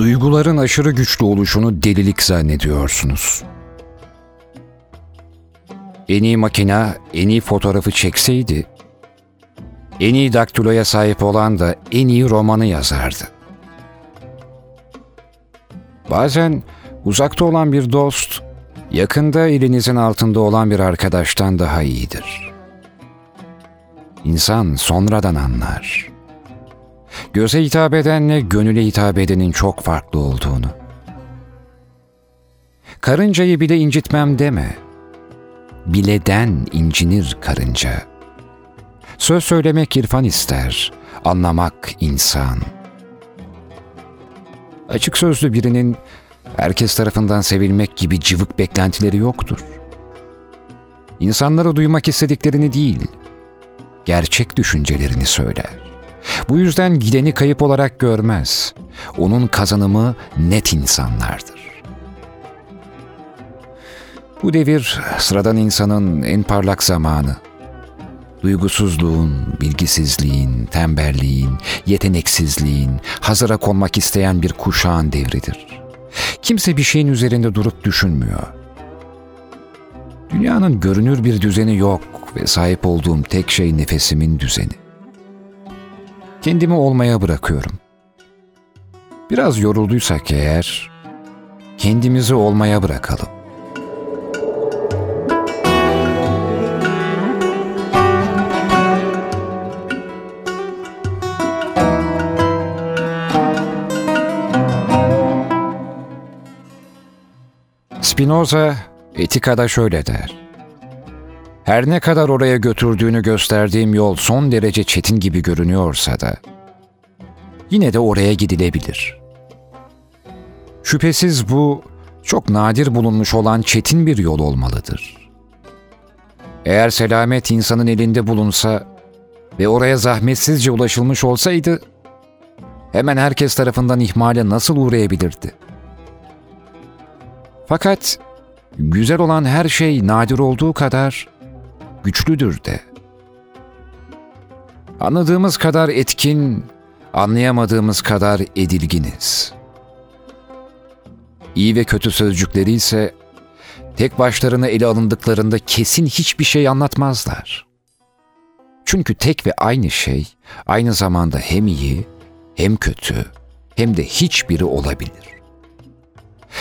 duyguların aşırı güçlü oluşunu delilik zannediyorsunuz. En iyi makina, en iyi fotoğrafı çekseydi, en iyi daktiloya sahip olan da en iyi romanı yazardı. Bazen uzakta olan bir dost, yakında elinizin altında olan bir arkadaştan daha iyidir. İnsan sonradan anlar. Göze hitap edenle gönüle hitap edenin çok farklı olduğunu. Karıncayı bile incitmem deme. Bileden incinir karınca. Söz söylemek irfan ister, anlamak insan. Açık sözlü birinin herkes tarafından sevilmek gibi cıvık beklentileri yoktur. İnsanlara duymak istediklerini değil, gerçek düşüncelerini söyler. Bu yüzden gideni kayıp olarak görmez. Onun kazanımı net insanlardır. Bu devir sıradan insanın en parlak zamanı. Duygusuzluğun, bilgisizliğin, tembelliğin, yeteneksizliğin, hazıra konmak isteyen bir kuşağın devridir. Kimse bir şeyin üzerinde durup düşünmüyor. Dünyanın görünür bir düzeni yok ve sahip olduğum tek şey nefesimin düzeni. Kendimi olmaya bırakıyorum. Biraz yorulduysak eğer, kendimizi olmaya bırakalım. Spinoza, Etika'da şöyle der. Her ne kadar oraya götürdüğünü gösterdiğim yol son derece çetin gibi görünüyorsa da, yine de oraya gidilebilir. Şüphesiz bu, çok nadir bulunmuş olan çetin bir yol olmalıdır. Eğer selamet insanın elinde bulunsa ve oraya zahmetsizce ulaşılmış olsaydı, hemen herkes tarafından ihmale nasıl uğrayabilirdi? Fakat güzel olan her şey nadir olduğu kadar güçlüdür de. Anladığımız kadar etkin, anlayamadığımız kadar edilginiz. İyi ve kötü sözcükleri ise tek başlarına ele alındıklarında kesin hiçbir şey anlatmazlar. Çünkü tek ve aynı şey aynı zamanda hem iyi, hem kötü, hem de hiçbiri olabilir.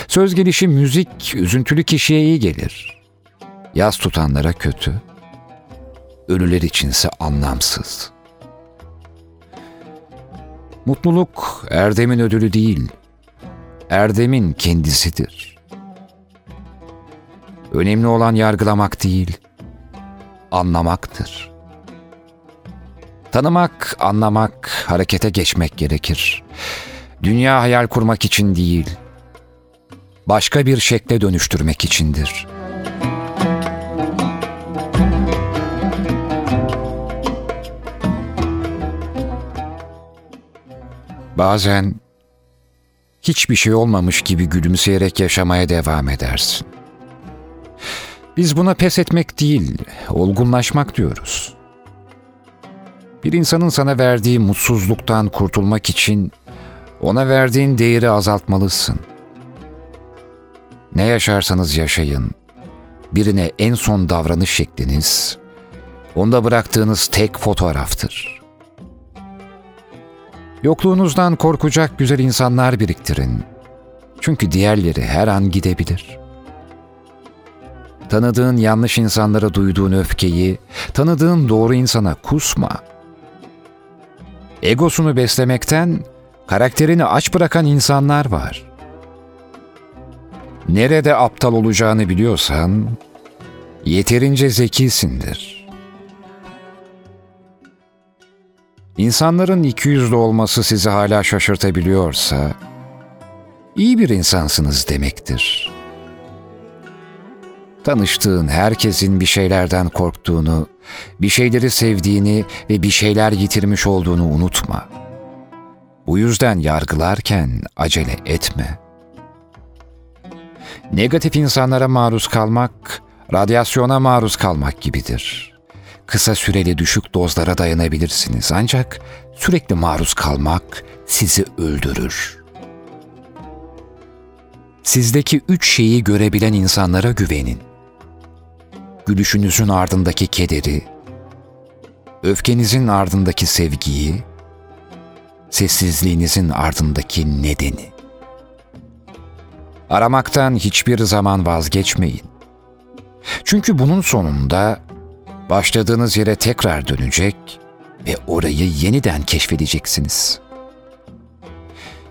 Söz gelişi müzik, üzüntülü kişiye iyi gelir. Yaz tutanlara kötü, ölüler içinse anlamsız. Mutluluk erdemin ödülü değil, erdemin kendisidir. Önemli olan yargılamak değil, anlamaktır. Tanımak, anlamak, harekete geçmek gerekir. Dünya hayal kurmak için değil, başka bir şekle dönüştürmek içindir. Bazen hiçbir şey olmamış gibi gülümseyerek yaşamaya devam edersin. Biz buna pes etmek değil, olgunlaşmak diyoruz. Bir insanın sana verdiği mutsuzluktan kurtulmak için ona verdiğin değeri azaltmalısın. Ne yaşarsanız yaşayın, birine en son davranış şekliniz, onda bıraktığınız tek fotoğraftır. Yokluğunuzdan korkacak güzel insanlar biriktirin. Çünkü diğerleri her an gidebilir. Tanıdığın yanlış insanlara duyduğun öfkeyi, tanıdığın doğru insana kusma. Egosunu beslemekten karakterini aç bırakan insanlar var. Nerede aptal olacağını biliyorsan, yeterince zekisindir. İnsanların ikiyüzlü olması sizi hala şaşırtabiliyorsa, iyi bir insansınız demektir. Tanıştığın herkesin bir şeylerden korktuğunu, bir şeyleri sevdiğini ve bir şeyler yitirmiş olduğunu unutma. Bu yüzden yargılarken acele etme. Negatif insanlara maruz kalmak, radyasyona maruz kalmak gibidir. Kısa süreli düşük dozlara dayanabilirsiniz ancak sürekli maruz kalmak sizi öldürür. Sizdeki üç şeyi görebilen insanlara güvenin. Gülüşünüzün ardındaki kederi, öfkenizin ardındaki sevgiyi, sessizliğinizin ardındaki nedeni. Aramaktan hiçbir zaman vazgeçmeyin. Çünkü bunun sonunda başladığınız yere tekrar dönecek ve orayı yeniden keşfedeceksiniz.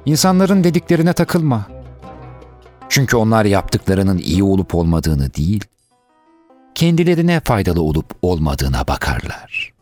İnsanların dediklerine takılma. Çünkü onlar yaptıklarının iyi olup olmadığını değil, kendilerine faydalı olup olmadığına bakarlar.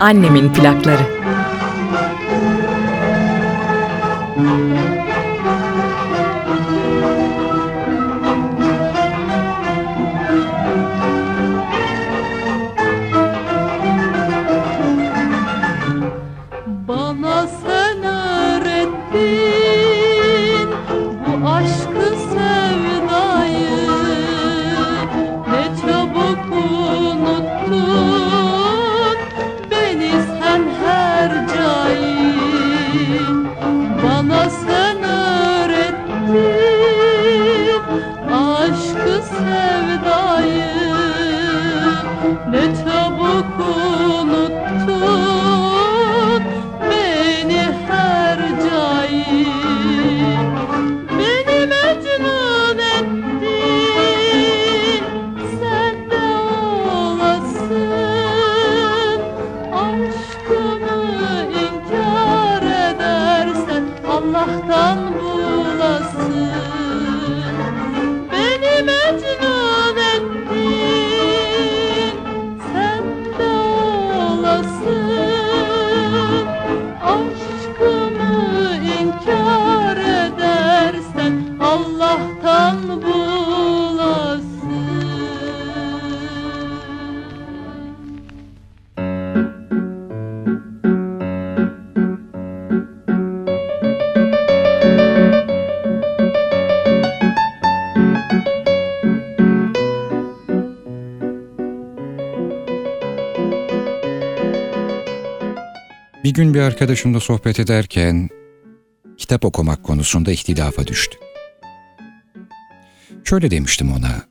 Annemin plakları. Bir gün bir arkadaşımla sohbet ederken kitap okumak konusunda ihtilafa düştü. Şöyle demiştim ona,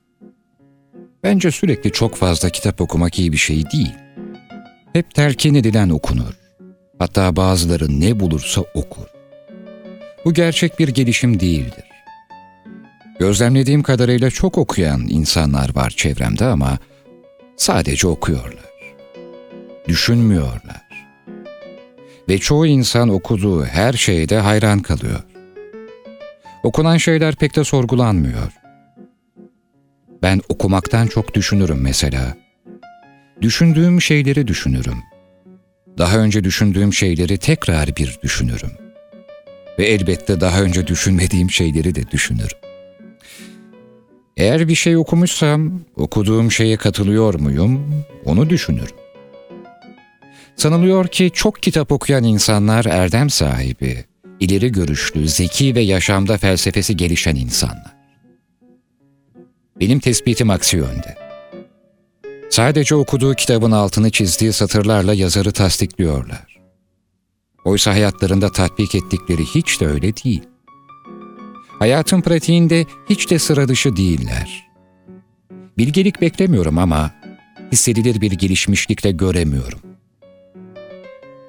bence sürekli çok fazla kitap okumak iyi bir şey değil. Hep terkin edilen okunur. Hatta bazıları ne bulursa okur. Bu gerçek bir gelişim değildir. Gözlemlediğim kadarıyla çok okuyan insanlar var çevremde ama sadece okuyorlar. Düşünmüyorlar. Ve çoğu insan okuduğu her şeyde hayran kalıyor. Okunan şeyler pek de sorgulanmıyor. Ben okumaktan çok düşünürüm mesela. Düşündüğüm şeyleri düşünürüm. Daha önce düşündüğüm şeyleri tekrar bir düşünürüm. Ve elbette daha önce düşünmediğim şeyleri de düşünürüm. Eğer bir şey okumuşsam, okuduğum şeye katılıyor muyum, onu düşünürüm. Sanılıyor ki çok kitap okuyan insanlar erdem sahibi, ileri görüşlü, zeki ve yaşamda felsefesi gelişen insanlar. Benim tespitim aksi yönde. Sadece okuduğu kitabın altını çizdiği satırlarla yazarı tasdikliyorlar. Oysa hayatlarında tatbik ettikleri hiç de öyle değil. Hayatın pratiğinde hiç de sıra dışı değiller. Bilgelik beklemiyorum ama hissedilir bir gelişmişlik de göremiyorum.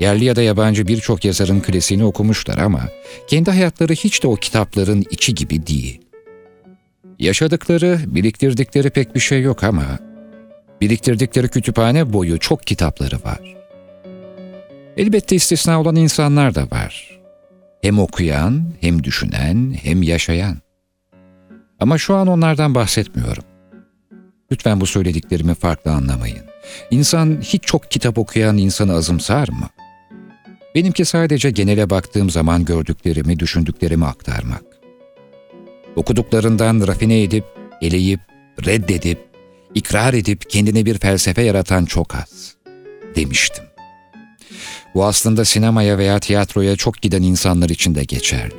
Yerli ya da yabancı birçok yazarın klasiğini okumuşlar ama kendi hayatları hiç de o kitapların içi gibi değil. Yaşadıkları, biriktirdikleri pek bir şey yok ama biriktirdikleri kütüphane boyu çok kitapları var. Elbette istisna olan insanlar da var. Hem okuyan, hem düşünen, hem yaşayan. Ama şu an onlardan bahsetmiyorum. Lütfen bu söylediklerimi farklı anlamayın. İnsan hiç çok kitap okuyan insanı azımsar mı? Benimki sadece genele baktığım zaman gördüklerimi, düşündüklerimi aktarmak. Okuduklarından rafine edip, eleyip, reddedip, ikrar edip kendine bir felsefe yaratan çok az, demiştim. Bu aslında sinemaya veya tiyatroya çok giden insanlar için de geçerli.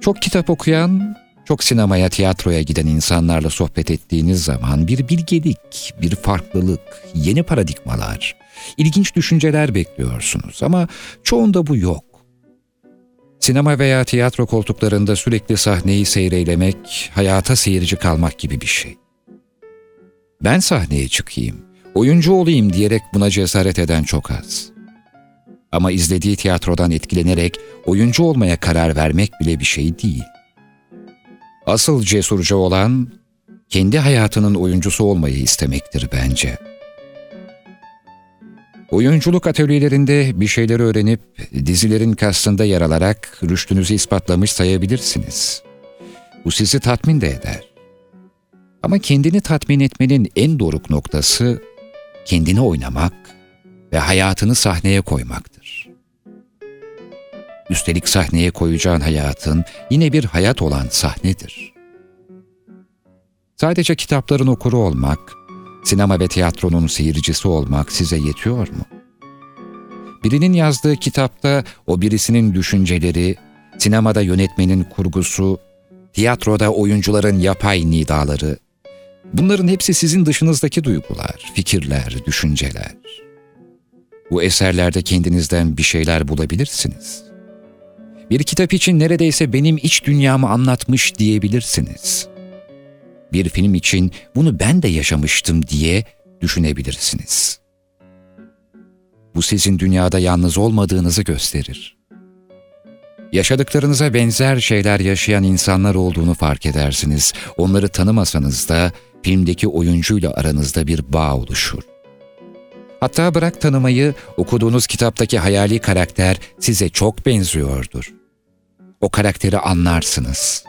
Çok kitap okuyan, çok sinemaya, tiyatroya giden insanlarla sohbet ettiğiniz zaman bir bilgelik, bir farklılık, yeni paradigmalar, ilginç düşünceler bekliyorsunuz ama çoğunda bu yok. Sinema veya tiyatro koltuklarında sürekli sahneyi seyreylemek, hayata seyirci kalmak gibi bir şey. Ben sahneye çıkayım, oyuncu olayım diyerek buna cesaret eden çok az. Ama izlediği tiyatrodan etkilenerek oyuncu olmaya karar vermek bile bir şey değil. Asıl cesurca olan, kendi hayatının oyuncusu olmayı istemektir bence. Oyunculuk atölyelerinde bir şeyleri öğrenip, dizilerin kastında yer alarak rüştünüzü ispatlamış sayabilirsiniz. Bu sizi tatmin de eder. Ama kendini tatmin etmenin en doruk noktası, kendini oynamak ve hayatını sahneye koymaktır. Üstelik sahneye koyacağın hayatın yine bir hayat olan sahnedir. Sadece kitapların okuru olmak, sinema ve tiyatronun seyircisi olmak size yetiyor mu? Birinin yazdığı kitapta o birisinin düşünceleri, sinemada yönetmenin kurgusu, tiyatroda oyuncuların yapay nidaları, bunların hepsi sizin dışınızdaki duygular, fikirler, düşünceler. Bu eserlerde kendinizden bir şeyler bulabilirsiniz. Bir kitap için neredeyse benim iç dünyamı anlatmış diyebilirsiniz. Bir film için bunu ben de yaşamıştım diye düşünebilirsiniz. Bu sizin dünyada yalnız olmadığınızı gösterir. Yaşadıklarınıza benzer şeyler yaşayan insanlar olduğunu fark edersiniz. Onları tanımasanız da filmdeki oyuncuyla aranızda bir bağ oluşur. Hatta bırak tanımayı, okuduğunuz kitaptaki hayali karakter size çok benziyordur. O karakteri anlarsınız.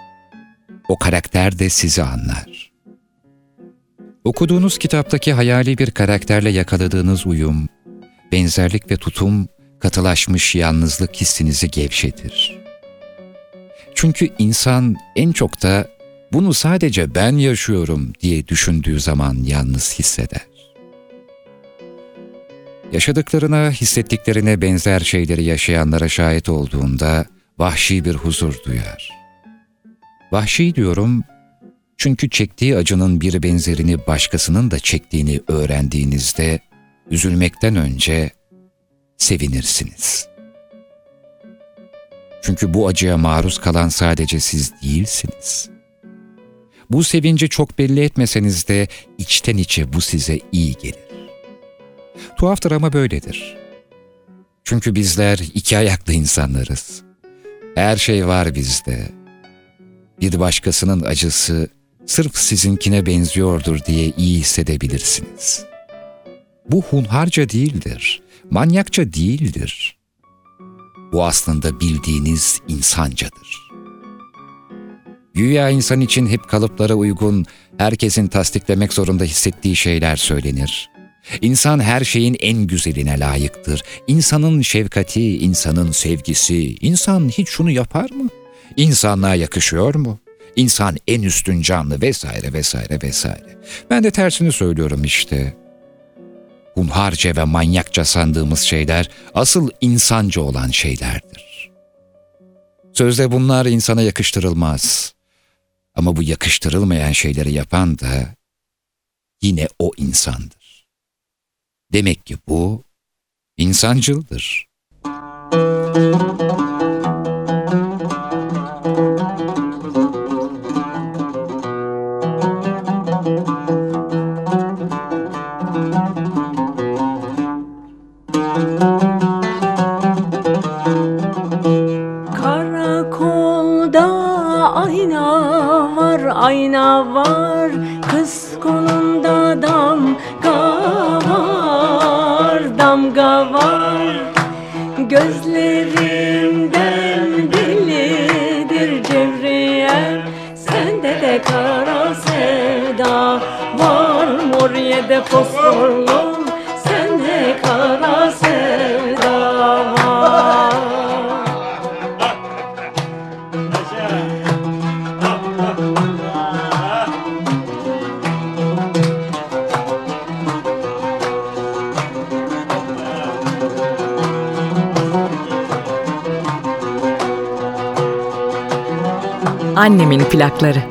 O karakter de sizi anlar. Okuduğunuz kitaptaki hayali bir karakterle yakaladığınız uyum, benzerlik ve tutum, katılaşmış yalnızlık hissinizi gevşetir. Çünkü insan en çok da bunu sadece ben yaşıyorum diye düşündüğü zaman yalnız hisseder. Yaşadıklarına, hissettiklerine benzer şeyleri yaşayanlara şahit olduğunda vahşi bir huzur duyar. Vahşi diyorum çünkü çektiği acının bir benzerini başkasının da çektiğini öğrendiğinizde üzülmekten önce sevinirsiniz. Çünkü bu acıya maruz kalan sadece siz değilsiniz. Bu sevinci çok belli etmeseniz de içten içe bu size iyi gelir. Tuhaftır ama böyledir. Çünkü bizler iki ayaklı insanlarız. Her şey var bizde. Bir başkasının acısı sırf sizinkine benziyordur diye iyi hissedebilirsiniz. Bu hunharca değildir, manyakça değildir. Bu aslında bildiğiniz insancadır. Güya insan için hep kalıplara uygun, herkesin tasdiklemek zorunda hissettiği şeyler söylenir. İnsan her şeyin en güzeline layıktır. İnsanın şefkati, insanın sevgisi, insan hiç şunu yapar mı? İnsanlığa yakışıyor mu? İnsan en üstün canlı vesaire vesaire vesaire. Ben de tersini söylüyorum işte. Hunharca ve manyakça sandığımız şeyler asıl insanca olan şeylerdir. Sözde bunlar insana yakıştırılmaz. Ama bu yakıştırılmayan şeyleri yapan da yine o insandır. Demek ki bu insancıldır. Annemin plakları.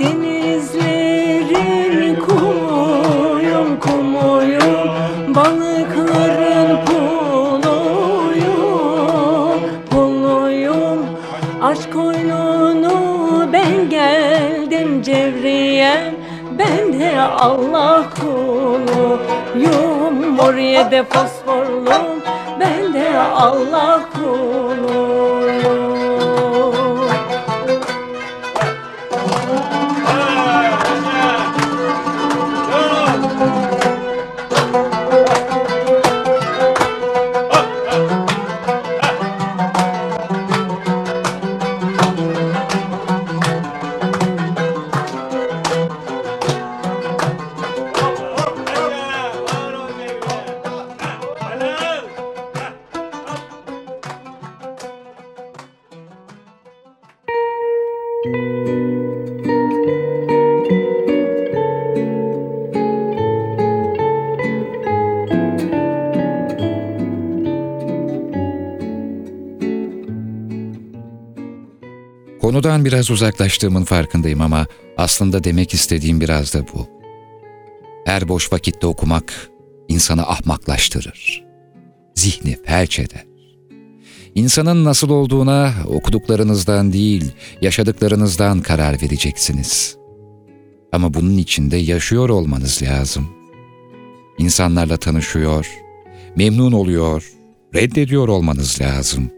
Denizlerin kumuyum, kumuyum, balıkların puluyum, puluyum. Aşk koynunu ben geldim Cevriyem, ben de Allah kuluyum. Oraya da fosforlum, ben de Allah kuluyum. Konudan biraz uzaklaştığımın farkındayım ama aslında demek istediğim biraz da bu. Her boş vakitte okumak insanı ahmaklaştırır. Zihni felç eder. İnsanın nasıl olduğuna okuduklarınızdan değil, yaşadıklarınızdan karar vereceksiniz. Ama bunun için de yaşıyor olmanız lazım. İnsanlarla tanışıyor, memnun oluyor, reddediyor olmanız lazım.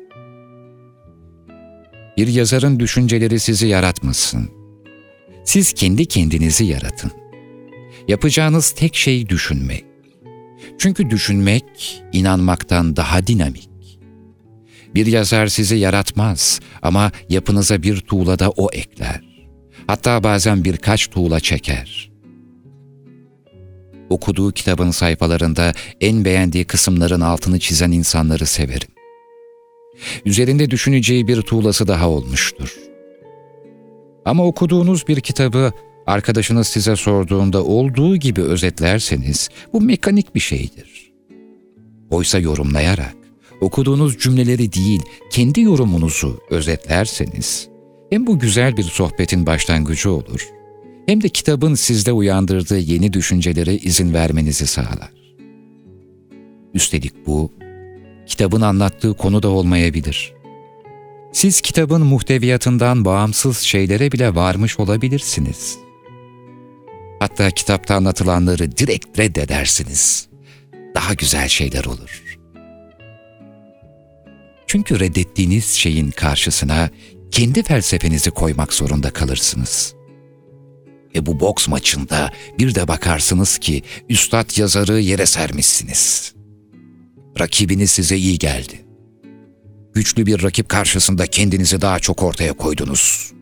Bir yazarın düşünceleri sizi yaratmasın. Siz kendi kendinizi yaratın. Yapacağınız tek şey düşünmek. Çünkü düşünmek inanmaktan daha dinamik. Bir yazar sizi yaratmaz ama yapınıza bir tuğla da o ekler. Hatta bazen birkaç tuğla çeker. Okuduğu kitabın sayfalarında en beğendiği kısımların altını çizen insanları severim. Üzerinde düşüneceği bir tuğlası daha olmuştur. Ama okuduğunuz bir kitabı arkadaşınız size sorduğunda olduğu gibi özetlerseniz bu mekanik bir şeydir. Oysa yorumlayarak, okuduğunuz cümleleri değil, kendi yorumunuzu özetlerseniz hem bu güzel bir sohbetin başlangıcı olur, hem de kitabın sizde uyandırdığı yeni düşüncelere izin vermenizi sağlar. Üstelik bu, kitabın anlattığı konu da olmayabilir. Siz kitabın muhteviyatından bağımsız şeylere bile varmış olabilirsiniz. Hatta kitapta anlatılanları direkt reddedersiniz. Daha güzel şeyler olur. Çünkü reddettiğiniz şeyin karşısına kendi felsefenizi koymak zorunda kalırsınız. Bu boks maçında bir de bakarsınız ki üstad yazarı yere sermişsiniz. Rakibiniz size iyi geldi. Güçlü bir rakip karşısında kendinizi daha çok ortaya koydunuz.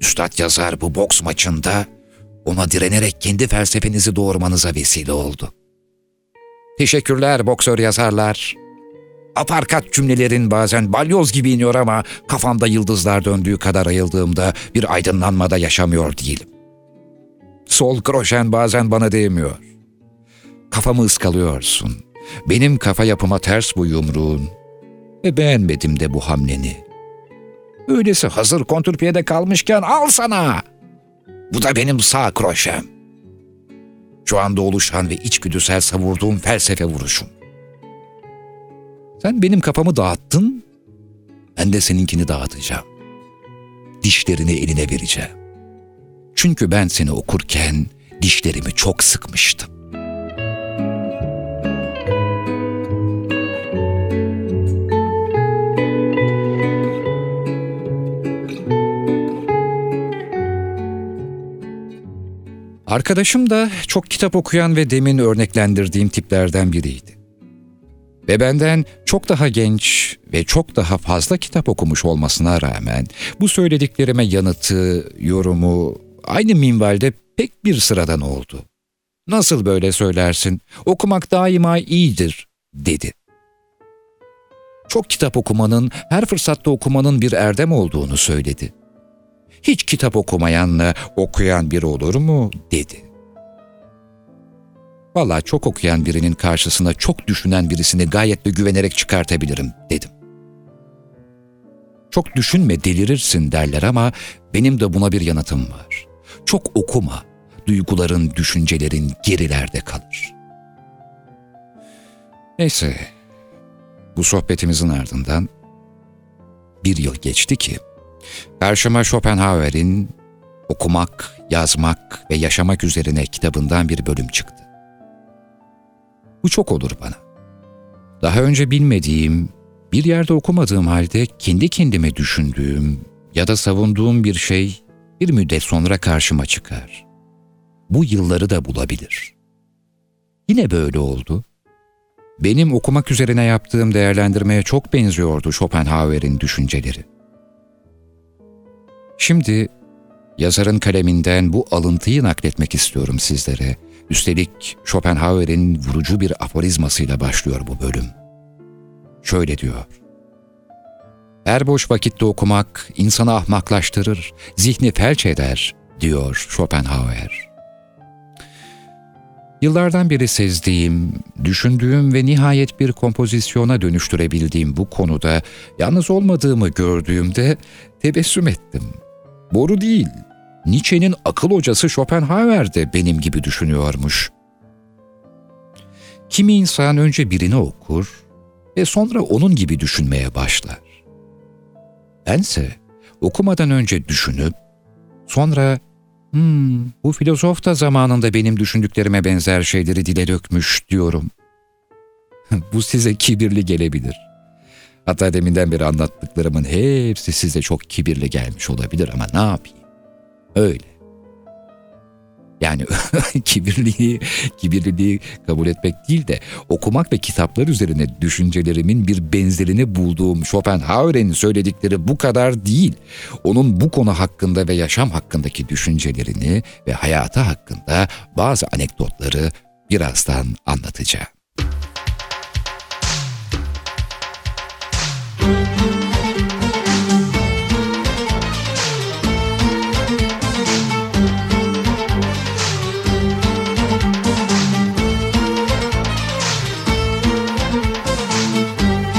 Üstad yazar bu boks maçında ona direnerek kendi felsefenizi doğurmanıza vesile oldu. Teşekkürler boksör yazarlar. Aparkat cümlelerin bazen balyoz gibi iniyor ama kafamda yıldızlar döndüğü kadar ayıldığımda bir aydınlanmada yaşamıyor değilim. Sol kroşen bazen bana değmiyor. Kafamı ıskalıyorsun. Benim kafa yapıma ters bu yumruğun ve beğenmedim de bu hamleni. Öylesi hazır kontrpiyede kalmışken al sana. Bu da benim sağ kroşem. Şu anda oluşan ve içgüdüsel savurduğum felsefe vuruşum. Sen benim kafamı dağıttın ben de seninkini dağıtacağım. Dişlerini eline vereceğim. Çünkü ben seni okurken dişlerimi çok sıkmıştım. Arkadaşım da çok kitap okuyan ve demin örneklendirdiğim tiplerden biriydi. Ve benden çok daha genç ve çok daha fazla kitap okumuş olmasına rağmen bu söylediklerime yanıtı, yorumu aynı minvalde pek bir sıradan oldu. "Nasıl böyle söylersin? Okumak daima iyidir," dedi. Çok kitap okumanın, her fırsatta okumanın bir erdem olduğunu söyledi. "Hiç kitap okumayanla okuyan biri olur mu?" dedi. "Vallahi çok okuyan birinin karşısına çok düşünen birisini gayet de güvenerek çıkartabilirim," dedim. "Çok düşünme, delirirsin derler ama benim de buna bir yanıtım var. Çok okuma, duyguların, düşüncelerin gerilerde kalır." Neyse, bu sohbetimizin ardından bir yıl geçti ki karşıma Schopenhauer'in Okumak, Yazmak ve Yaşamak Üzerine kitabından bir bölüm çıktı. Bu çok olur bana. Daha önce bilmediğim, bir yerde okumadığım halde kendi kendime düşündüğüm ya da savunduğum bir şey bir müddet sonra karşıma çıkar. Bu yılları da bulabilir. Yine böyle oldu. Benim Okumak Üzerine yaptığım değerlendirmeye çok benziyordu Schopenhauer'in düşünceleri. Şimdi yazarın kaleminden bu alıntıyı nakletmek istiyorum sizlere. Üstelik Schopenhauer'in vurucu bir aforizmasıyla başlıyor bu bölüm. Şöyle diyor: "Her boş vakitte okumak insanı ahmaklaştırır, zihni felç eder," diyor Schopenhauer. Yıllardan beri sezdiğim, düşündüğüm ve nihayet bir kompozisyona dönüştürebildiğim bu konuda yalnız olmadığımı gördüğümde tebessüm ettim. Boru değil, Nietzsche'nin akıl hocası Schopenhauer de benim gibi düşünüyormuş. Kimi insan önce birini okur ve sonra onun gibi düşünmeye başlar. Bense okumadan önce düşünüp sonra bu filozof da zamanında benim düşündüklerime benzer şeyleri dile dökmüş diyorum. Bu size kibirli gelebilir. Hatta deminden beri anlattıklarımın hepsi size çok kibirli gelmiş olabilir ama ne yapayım? Öyle. Yani kibirliliği kabul etmek değil de okumak ve kitaplar üzerine düşüncelerimin bir benzerini bulduğum Schopenhauer'in söyledikleri bu kadar değil. Onun bu konu hakkında ve yaşam hakkındaki düşüncelerini ve hayatı hakkında bazı anekdotları birazdan anlatacağım.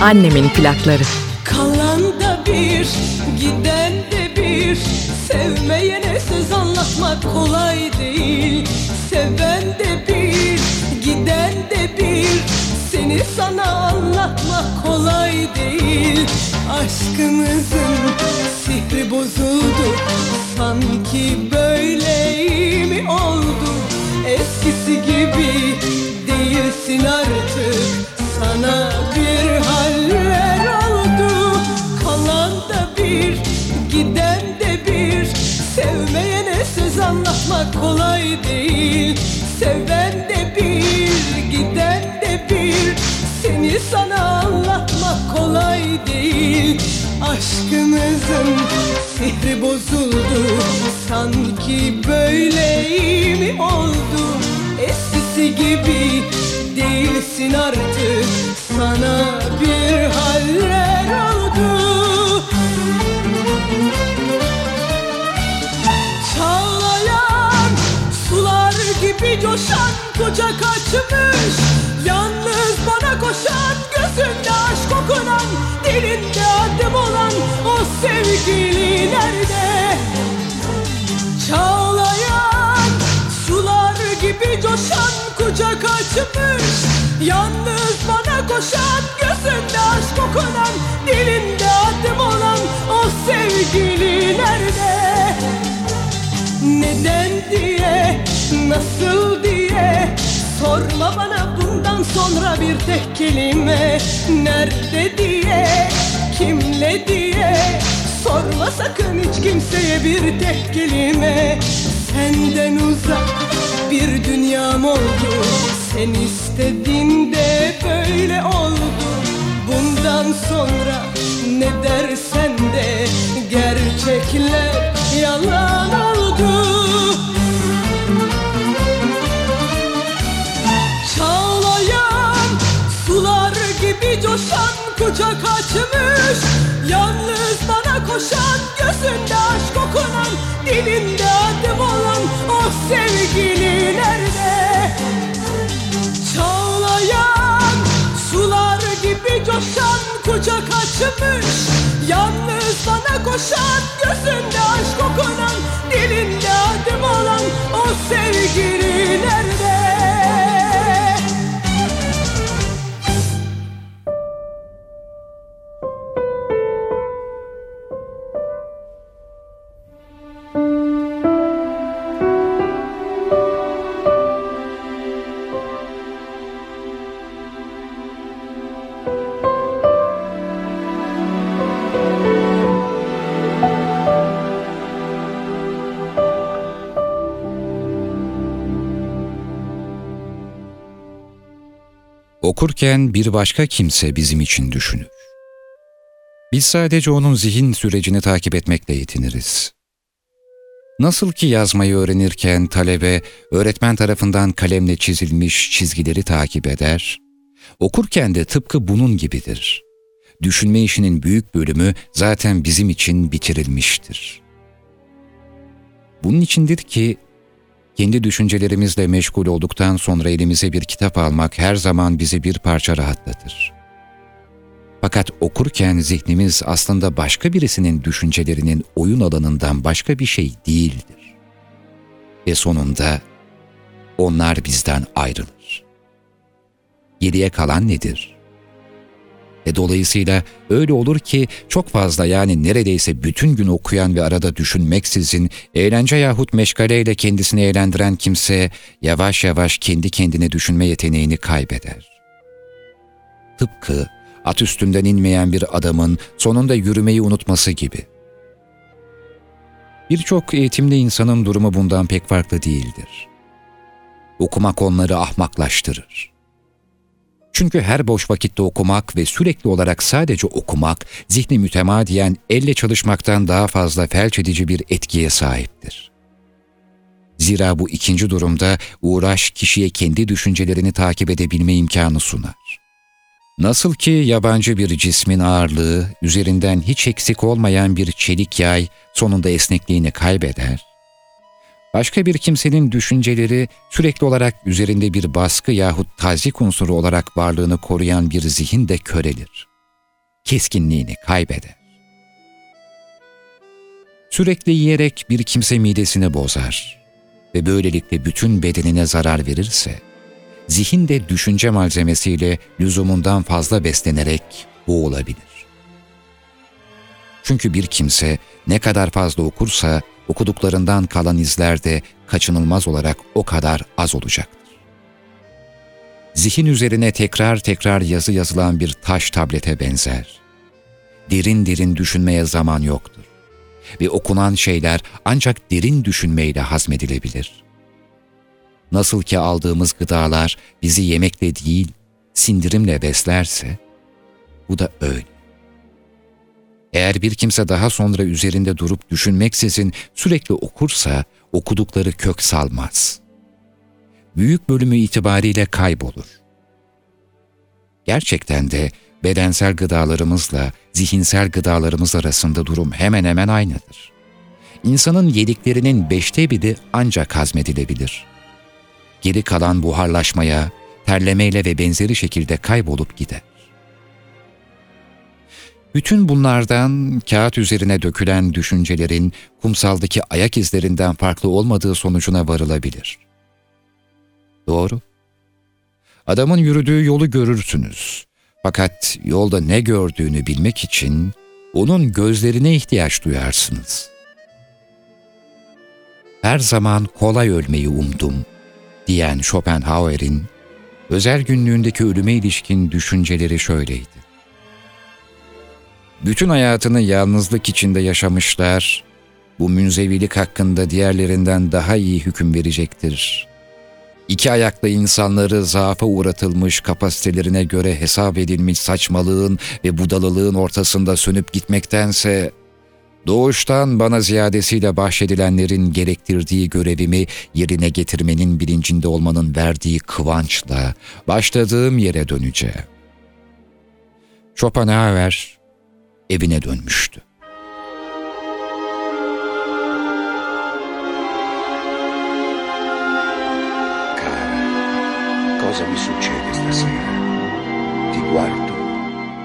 Annemin plakları. Kalan da bir, giden de bir. Sevmeyene söz anlatmak kolay değil. Seven de bir, giden de bir. Seni sana anlatmak kolay değil. Aşkımızın sihri bozuldu. Sanki böyle iyi mi oldu? Eskisi gibi değilsin artık. Sana bir haller oldu. Kalan da bir, giden de bir. Sevmeyene söz anlatmak kolay değil. Seven de bir, giden de bir. Seni sana anlatmak kolay değil. Aşkımızın sihri bozuldu. Sanki böyle iyi mi oldu? Eskisi gibi değilsin artık, sana bir haller oldu. Çağlayan sular gibi coşan koca kaçmış, yalnız bana koşan, gözünde aşk okunan, dilinde adem olan o sevgili nerede? Çağlayan sular gibi coşan koca kaçmış, yalnız bana koşan, gözünde aşk okunan, dilinde adım olan. nasıl diye sorma bana bundan sonra bir tek kelime. Nerede diye, kimle diye sorma sakın hiç kimseye bir tek kelime. Senden uzak bir dünyam oldu, sen istediğinde böyle oldu. Bundan sonra ne dersen de gerçekler yalan oldu. Çağlayan sular gibi coşan kucak açmış, yalnız bana koşan, gözünde aşk okunan, dilinde adım olan o sevgili nerede? Çağlayan sular gibi coşan kucak açmış, yalnız bana koşan, gözünde aşk okunan, dilinde adım olan o sevgili nerede? Okurken bir başka kimse bizim için düşünür. Biz sadece onun zihin sürecini takip etmekle yetiniriz. Nasıl ki yazmayı öğrenirken talebe öğretmen tarafından kalemle çizilmiş çizgileri takip eder, okurken de tıpkı bunun gibidir. Düşünme işinin büyük bölümü zaten bizim için bitirilmiştir. Bunun içindir ki, kendi düşüncelerimizle meşgul olduktan sonra elimize bir kitap almak her zaman bizi bir parça rahatlatır. Fakat okurken zihnimiz aslında başka birisinin düşüncelerinin oyun alanından başka bir şey değildir. Ve sonunda onlar bizden ayrılır. Geriye kalan nedir? Ve dolayısıyla öyle olur ki çok fazla, yani neredeyse bütün gün okuyan ve arada düşünmeksizin eğlence yahut meşgaleyle kendisini eğlendiren kimse yavaş yavaş kendi kendine düşünme yeteneğini kaybeder. Tıpkı at üstünden inmeyen bir adamın sonunda yürümeyi unutması gibi. Birçok eğitimli insanın durumu bundan pek farklı değildir. Okumak onları ahmaklaştırır. Çünkü her boş vakitte okumak ve sürekli olarak sadece okumak, zihni mütemadiyen elle çalışmaktan daha fazla felç edici bir etkiye sahiptir. Zira bu ikinci durumda uğraş kişiye kendi düşüncelerini takip edebilme imkanı sunar. Nasıl ki yabancı bir cismin ağırlığı, üzerinden hiç eksik olmayan bir çelik yay sonunda esnekliğini kaybeder, başka bir kimsenin düşünceleri sürekli olarak üzerinde bir baskı yahut tazyik unsuru olarak varlığını koruyan bir zihin de körelir. Keskinliğini kaybeder. Sürekli yiyerek bir kimse midesini bozar ve böylelikle bütün bedenine zarar verirse, zihin de düşünce malzemesiyle lüzumundan fazla beslenerek boğulabilir. Çünkü bir kimse ne kadar fazla okursa, okuduklarından kalan izler de kaçınılmaz olarak o kadar az olacaktır. Zihin üzerine tekrar tekrar yazı yazılan bir taş tablete benzer. Derin derin düşünmeye zaman yoktur. Ve okunan şeyler ancak derin düşünmeyle hazmedilebilir. Nasıl ki aldığımız gıdalar bizi yemekle değil, sindirimle beslerse, bu da öyle. Eğer bir kimse daha sonra üzerinde durup düşünmeksizin sürekli okursa, okudukları kök salmaz. Büyük bölümü itibariyle kaybolur. Gerçekten de bedensel gıdalarımızla zihinsel gıdalarımız arasında durum hemen hemen aynıdır. İnsanın yediklerinin 5'te 1'i ancak hazmedilebilir. Geri kalan buharlaşmaya, terlemeyle ve benzeri şekilde kaybolup gider. Bütün bunlardan, kağıt üzerine dökülen düşüncelerin kumsaldaki ayak izlerinden farklı olmadığı sonucuna varılabilir. Doğru. Adamın yürüdüğü yolu görürsünüz. Fakat yolda ne gördüğünü bilmek için onun gözlerine ihtiyaç duyarsınız. Her zaman kolay ölmeyi umdum. diyen Schopenhauer'in özel günlüğündeki ölüme ilişkin düşünceleri şöyleydi. Bütün hayatını yalnızlık içinde yaşamışlar, bu münzevilik hakkında diğerlerinden daha iyi hüküm verecektir. İki ayaklı insanları zaafa uğratılmış, kapasitelerine göre hesap edilmiş saçmalığın ve budalılığın ortasında sönüp gitmektense, doğuştan bana ziyadesiyle bahşedilenlerin gerektirdiği görevimi yerine getirmenin bilincinde olmanın verdiği kıvançla başladığım yere döneceğim. Schopenhauer evine dönmüştü. Cosa mi succede stasera? Ti guardo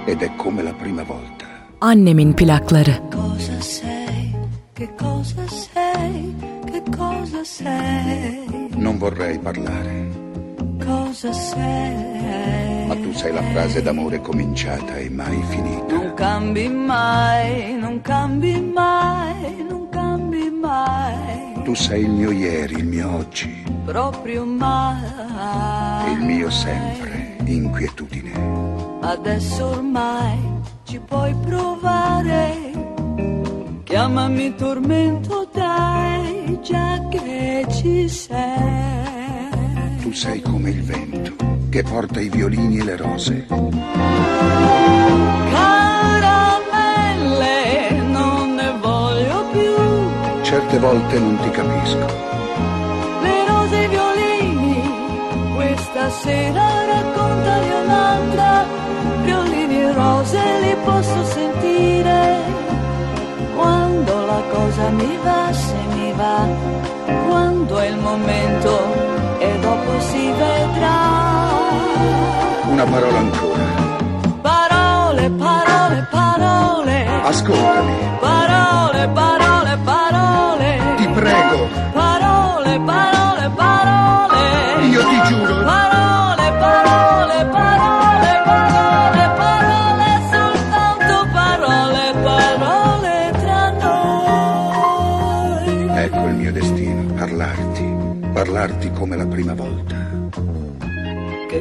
ed è come la prima volta. Annemin plakları. Cosa sei? Che cosa sei? Che cosa sei? Non vorrei parlare. Cosa sei? Ma tu sei la frase d'amore cominciata e mai finita. Non cambi mai, non cambi mai, non cambi mai. Tu sei il mio ieri, il mio oggi. Proprio mai. Il mio sempre, inquietudine. Adesso ormai ci puoi provare. Chiamami tormento, dai, già che ci sei. Tu sei come il vento che porta i violini e le rose. Caramelle, non ne voglio più. Certe volte non ti capisco. Le rose e i violini, questa sera raccontali un'altra. Violini e rose li posso sentire. Quando la cosa mi va, se mi va. Quando è il momento. Una parola ancora. Parole, parole, parole. Ascoltami. Parole, parole, parole. Ti prego. Parole, parole, parole. Io ti giuro. Parole, parole, parole, parole, parole. Soltanto parole, parole tra noi. Ecco il mio destino, parlarti. Parlarti come la prima volta. Che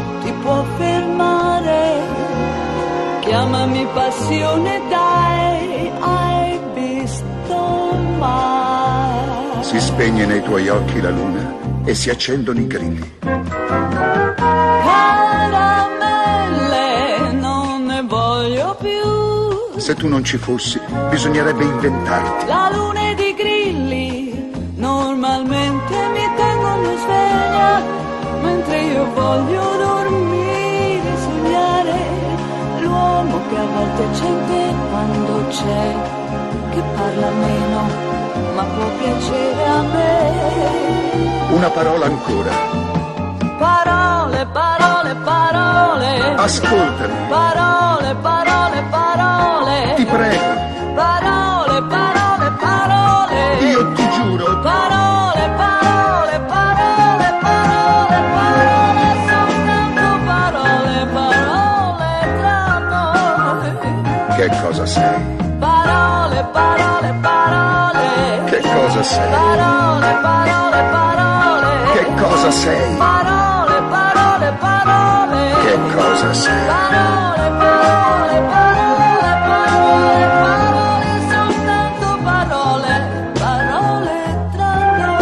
ti può fermare. Chiamami passione, dai, hai visto mai? Si spegne nei tuoi occhi la luna e si accendono i grilli. Caramelle, non ne voglio più. Se tu non ci fossi, bisognerebbe inventarti. La luna ed i grilli normalmente mi tengono sveglia. Mentre io voglio dormire, sognare l'uomo che a volte c'è te quando c'è, che parla meno ma può piacere a me. Una parola ancora. Parole, parole, parole. Ascoltami. Parole, parole, parole. Ti prego. Parole, parole, parole. Io ti giuro. Parole, parole, parole, parole. Che cosa sei? Parole, parole, parole. Che cosa sei? Parole, parole, parole. Che cosa sei? Parole, parole, parole. Che cosa sei? Parole, parole, parole, parole, parole, soltanto parole, parole tra noi.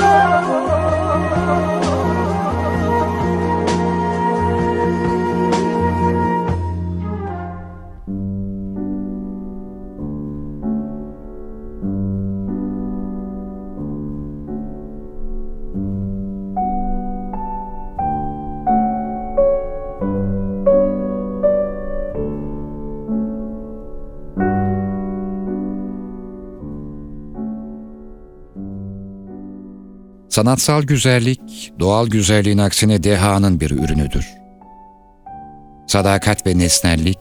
Sanatsal güzellik, doğal güzelliğin aksine dehanın bir ürünüdür. Sadakat ve nesnellik,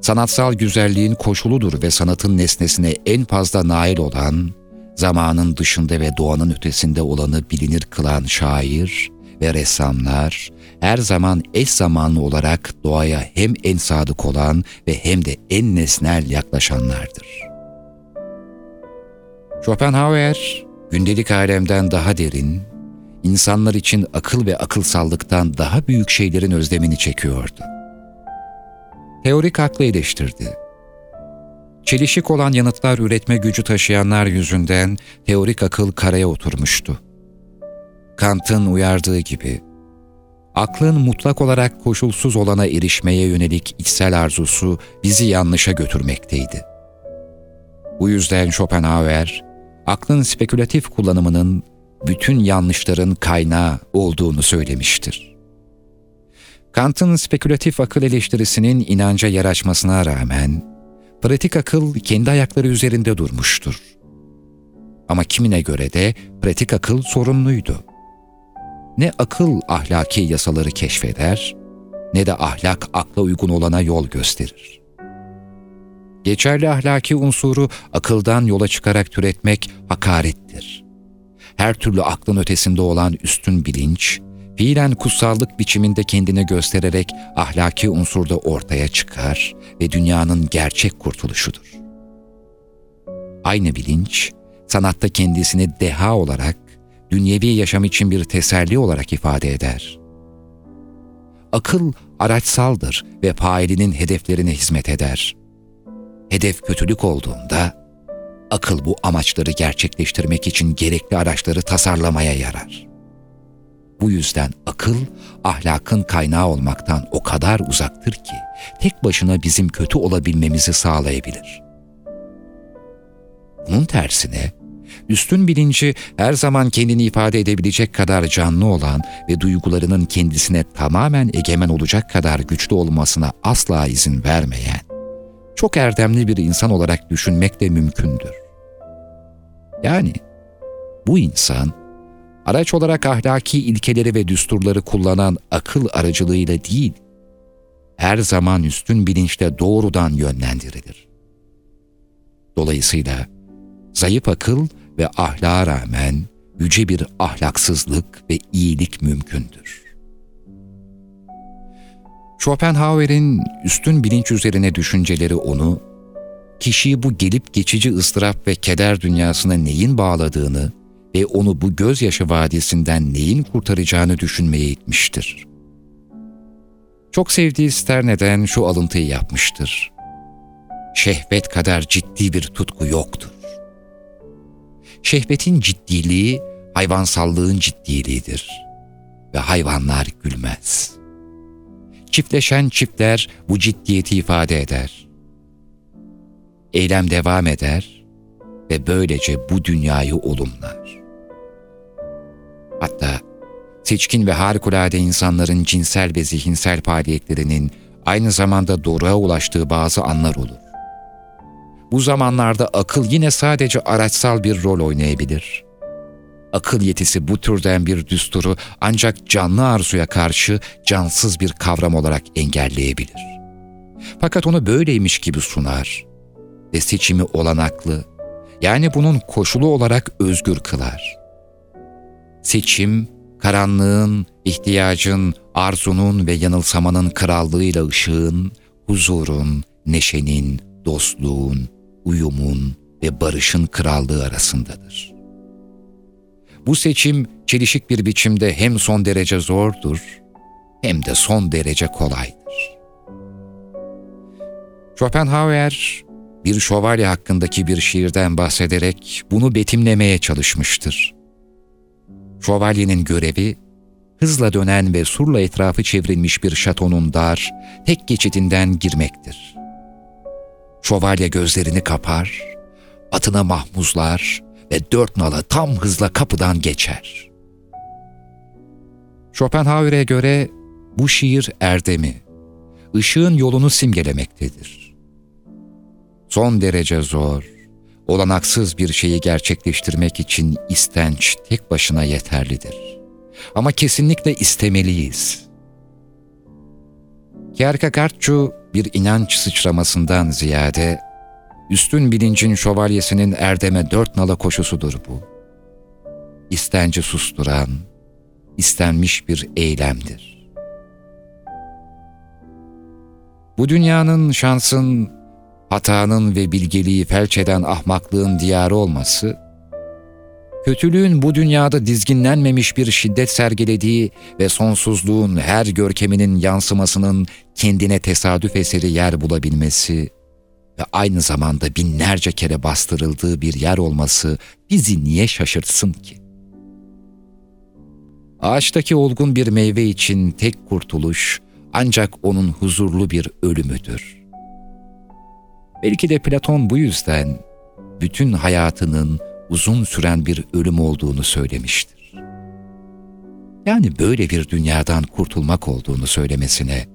sanatsal güzelliğin koşuludur ve sanatın nesnesine en fazla nail olan, zamanın dışında ve doğanın ötesinde olanı bilinir kılan şair ve ressamlar, her zaman eş zamanlı olarak doğaya hem en sadık olan ve hem de en nesnel yaklaşanlardır. Schopenhauer, gündelik alemden daha derin, insanlar için akıl ve akılsallıktan daha büyük şeylerin özlemini çekiyordu. Teorik aklı eleştirdi. Çelişik olan yanıtlar üretme gücü taşıyanlar yüzünden teorik akıl karaya oturmuştu. Kant'ın uyardığı gibi, aklın mutlak olarak koşulsuz olana erişmeye yönelik içsel arzusu bizi yanlışa götürmekteydi. Bu yüzden Schopenhauer, aklın spekülatif kullanımının bütün yanlışların kaynağı olduğunu söylemiştir. Kant'ın spekülatif akıl eleştirisinin inanca yer açmasına rağmen, pratik akıl kendi ayakları üzerinde durmuştur. Ama kimine göre de pratik akıl sorumluydu. Ne akıl ahlaki yasaları keşfeder, ne de ahlak akla uygun olana yol gösterir. Geçerli ahlaki unsuru akıldan yola çıkarak türetmek hakarettir. Her türlü aklın ötesinde olan üstün bilinç, fiilen kutsallık biçiminde kendini göstererek ahlaki unsurda ortaya çıkar ve dünyanın gerçek kurtuluşudur. Aynı bilinç, sanatta kendisini deha olarak, dünyevi yaşam için bir teselli olarak ifade eder. Akıl araçsaldır ve failinin hedeflerine hizmet eder. Hedef kötülük olduğunda, akıl bu amaçları gerçekleştirmek için gerekli araçları tasarlamaya yarar. Bu yüzden akıl, ahlakın kaynağı olmaktan o kadar uzaktır ki, tek başına bizim kötü olabilmemizi sağlayabilir. Bunun tersine, üstün bilinci her zaman kendini ifade edebilecek kadar canlı olan ve duygularının kendisine tamamen egemen olacak kadar güçlü olmasına asla izin vermeyen, çok erdemli bir insan olarak düşünmek de mümkündür. Yani bu insan, araç olarak ahlaki ilkeleri ve düsturları kullanan akıl aracılığıyla değil, her zaman üstün bilinçle doğrudan yönlendirilir. Dolayısıyla zayıf akıl ve ahlaka rağmen yüce bir ahlaksızlık ve iyilik mümkündür. Schopenhauer'in üstün bilinç üzerine düşünceleri onu, kişiyi bu gelip geçici ıstırap ve keder dünyasına neyin bağladığını ve onu bu gözyaşı vadisinden neyin kurtaracağını düşünmeye itmiştir. Çok sevdiği Sterne'den şu alıntıyı yapmıştır. Şehvet kadar ciddi bir tutku yoktur. Şehvetin ciddiliği, hayvansallığın ciddiliğidir ve hayvanlar gülmez. Çiftleşen çiftler bu ciddiyeti ifade eder. Eylem devam eder ve böylece bu dünyayı olumlar. Hatta seçkin ve harikulade insanların cinsel ve zihinsel faaliyetlerinin aynı zamanda doğruya ulaştığı bazı anlar olur. Bu zamanlarda akıl yine sadece araçsal bir rol oynayabilir. Akıl yetisi bu türden bir düsturu ancak canlı arzuya karşı cansız bir kavram olarak engelleyebilir. Fakat onu böyleymiş gibi sunar ve seçimi olanaklı, yani bunun koşulu olarak özgür kılar. Seçim, karanlığın, ihtiyacın, arzunun ve yanılsamanın krallığıyla ışığın, huzurun, neşenin, dostluğun, uyumun ve barışın krallığı arasındadır. Bu seçim çelişik bir biçimde hem son derece zordur, hem de son derece kolaydır. Schopenhauer, bir şövalye hakkındaki bir şiirden bahsederek bunu betimlemeye çalışmıştır. Şövalyenin görevi, hızla dönen ve surla etrafı çevrilmiş bir şatonun dar, tek geçidinden girmektir. Şövalye gözlerini kapar, atına mahmuzlar ve dört nala tam hızla kapıdan geçer. Schopenhauer'e göre bu şiir erdemi, ışığın yolunu simgelemektedir. Son derece zor, olanaksız bir şeyi gerçekleştirmek için istenç tek başına yeterlidir. Ama kesinlikle istemeliyiz. Kierkegaard'cu bir inanç sıçramasından ziyade, üstün bilincin şövalyesinin erdeme dört nala koşusudur bu. İstenci susturan, istenmiş bir eylemdir. Bu dünyanın, şansın, hatanın ve bilgeliği felç eden ahmaklığın diyarı olması, kötülüğün bu dünyada dizginlenmemiş bir şiddet sergilediği ve sonsuzluğun her görkeminin yansımasının kendine tesadüf eseri yer bulabilmesi ve aynı zamanda binlerce kere bastırıldığı bir yer olması bizi niye şaşırtsın ki? Ağaçtaki olgun bir meyve için tek kurtuluş ancak onun huzurlu bir ölümüdür. Belki de Platon bu yüzden bütün hayatının uzun süren bir ölüm olduğunu söylemiştir. Yani böyle bir dünyadan kurtulmak olduğunu söylemesine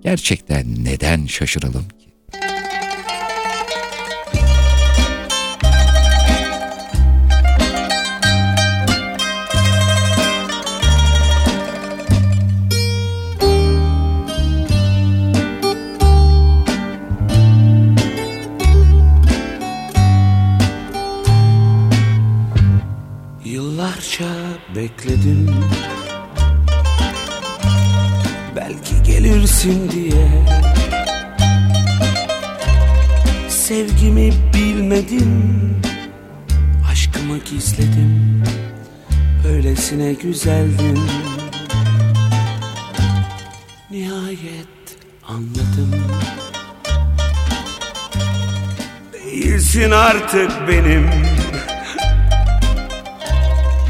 gerçekten neden şaşıralım ki? Bekledim, belki gelirsin diye. Sevgimi bilmedim, aşkımı gizledim. Öylesine güzeldin. Nihayet anladım, değilsin artık benim.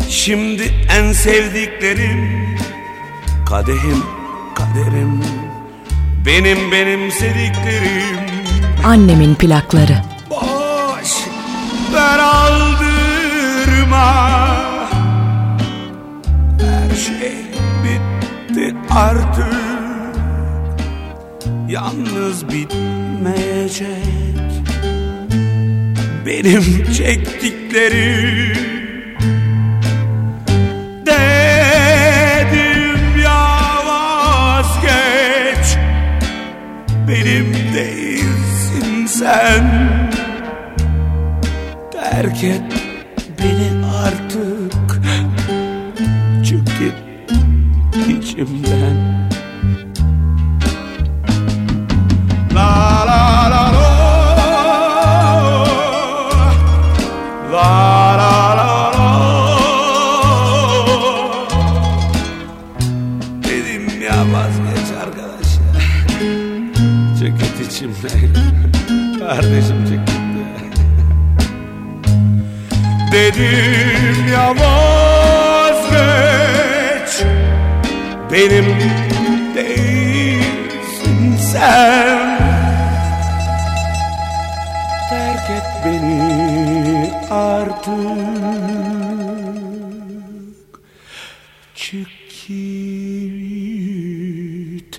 Şimdi en sevdiklerim, kadehim, kaderim, benim benimsediklerim. Annemin plakları. Boş ver, aldırma. Her şey bitti artık, yalnız bitmeyecek benim çektiklerim. Benim değilsin sen, terk et beni artık, çık git içimden. La la la la, la la la la. Dedim ya, vazgeç arkadaşlar. Çekil içimden, kardeşim çekil de. Dedim ya, vazgeç, benim değilsin sen, terk et beni artık, çık git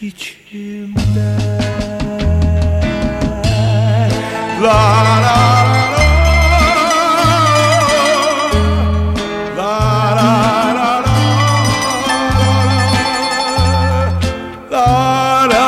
içimden. La la la la la la la la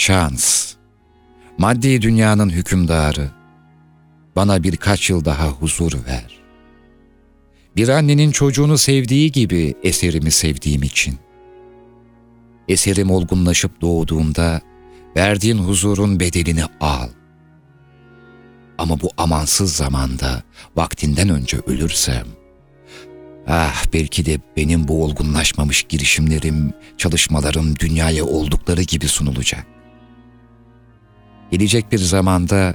Şans, maddi dünyanın hükümdarı, bana birkaç yıl daha huzur ver. Bir annenin çocuğunu sevdiği gibi eserimi sevdiğim için. Eserim olgunlaşıp doğduğunda verdiğin huzurun bedelini al. Ama bu amansız zamanda vaktinden önce ölürsem, belki de benim bu olgunlaşmamış girişimlerim, çalışmalarım dünyaya oldukları gibi sunulacak. Gelecek bir zamanda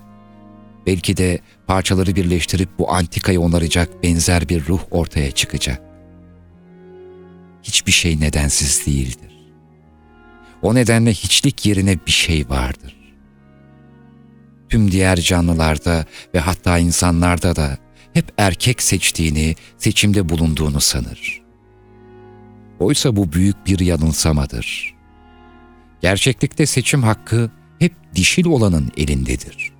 Belki de parçaları birleştirip bu antikayı onaracak benzer bir ruh ortaya çıkacak. Hiçbir şey nedensiz değildir. O nedenle hiçlik yerine bir şey vardır. Tüm diğer canlılarda ve hatta insanlarda da hep erkek seçtiğini, seçimde bulunduğunu sanır. Oysa bu büyük bir yanılsamadır. Gerçeklikte seçim hakkı hep dişil olanın elindedir.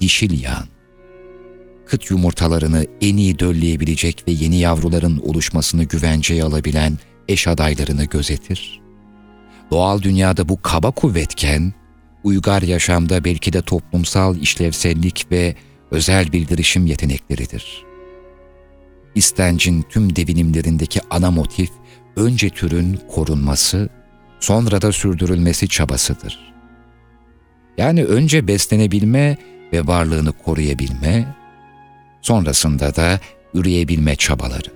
Dişil yan, kıt yumurtalarını en iyi dölleyebilecek ve yeni yavruların oluşmasını güvenceye alabilen eş adaylarını gözetir. Doğal dünyada bu kaba kuvvetken, uygar yaşamda belki de toplumsal işlevsellik ve özel bildirişim yetenekleridir. İstencin tüm devinimlerindeki ana motif, önce türün korunması, sonra da sürdürülmesi çabasıdır. Yani önce beslenebilme ve varlığını koruyabilme, sonrasında da üreyebilme çabaları.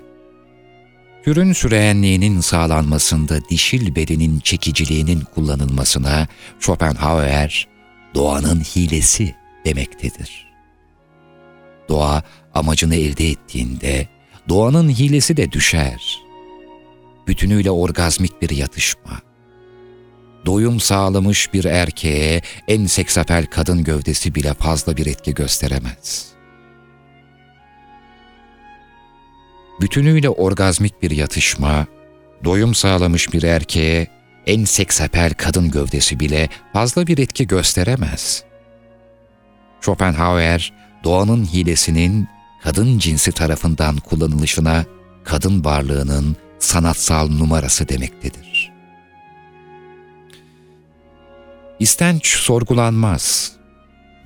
Türün süreyenliğinin sağlanmasında dişil bedenin çekiciliğinin kullanılmasına Schopenhauer, doğanın hilesi demektedir. Doğa amacını elde ettiğinde, doğanın hilesi de düşer. Bütünüyle orgazmik bir yatışma. Doyum sağlamış bir erkeğe en seksapel kadın gövdesi bile fazla bir etki gösteremez. Bütünüyle orgazmik bir yatışma, doyum sağlamış bir erkeğe en seksapel kadın gövdesi bile fazla bir etki gösteremez. Schopenhauer, doğanın hilesinin kadın cinsi tarafından kullanılışına kadın varlığının sanatsal numarası demektedir. İstenç sorgulanmaz.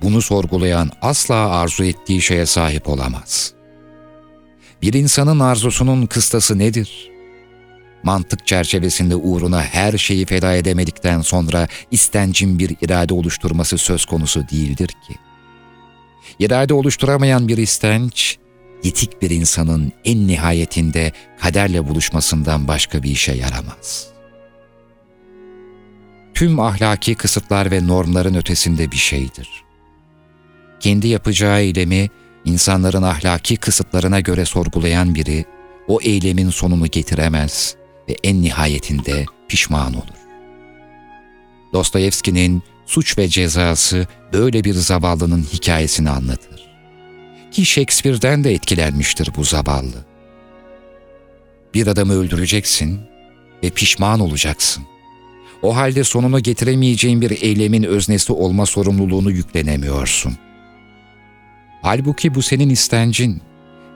Bunu sorgulayan asla arzu ettiği şeye sahip olamaz. Bir insanın arzusunun kıstası nedir? Mantık çerçevesinde uğruna her şeyi feda edemedikten sonra istencin bir irade oluşturması söz konusu değildir ki. İrade oluşturamayan bir istenç, yetik bir insanın en nihayetinde kaderle buluşmasından başka bir işe yaramaz. Tüm ahlaki kısıtlar ve normların ötesinde bir şeydir. Kendi yapacağı eylemi insanların ahlaki kısıtlarına göre sorgulayan biri, o eylemin sonunu getiremez ve en nihayetinde pişman olur. Dostoyevski'nin Suç ve Cezası böyle bir zavallının hikayesini anlatır. Ki Shakespeare'den de etkilenmiştir bu zavallı. Bir adamı öldüreceksin ve pişman olacaksın. O halde sonunu getiremeyeceğin bir eylemin öznesi olma sorumluluğunu yüklenemiyorsun. Halbuki bu senin istencin,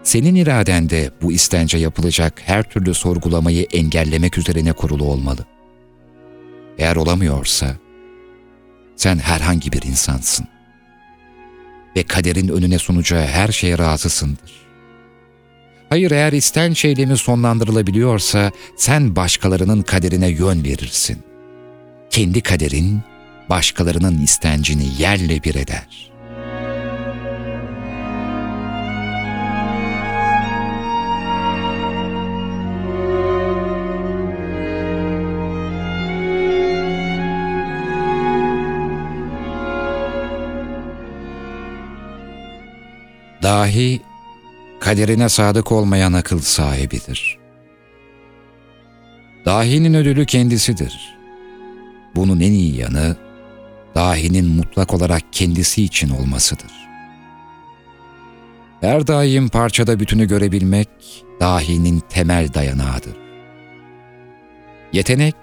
senin iradende bu istence yapılacak her türlü sorgulamayı engellemek üzerine kurulu olmalı. Eğer olamıyorsa, sen herhangi bir insansın ve kaderin önüne sunacağı her şeye razısındır. Hayır, eğer istenç eylemi sonlandırılabiliyorsa, sen başkalarının kaderine yön verirsin. Kendi kaderin, başkalarının istencini yerle bir eder. Dahi kaderine sadık olmayan akıl sahibidir. Dahinin ödülü kendisidir. Bunun en iyi yanı, dahinin mutlak olarak kendisi için olmasıdır. Her daim parçada bütünü görebilmek, dahinin temel dayanağıdır. Yetenek,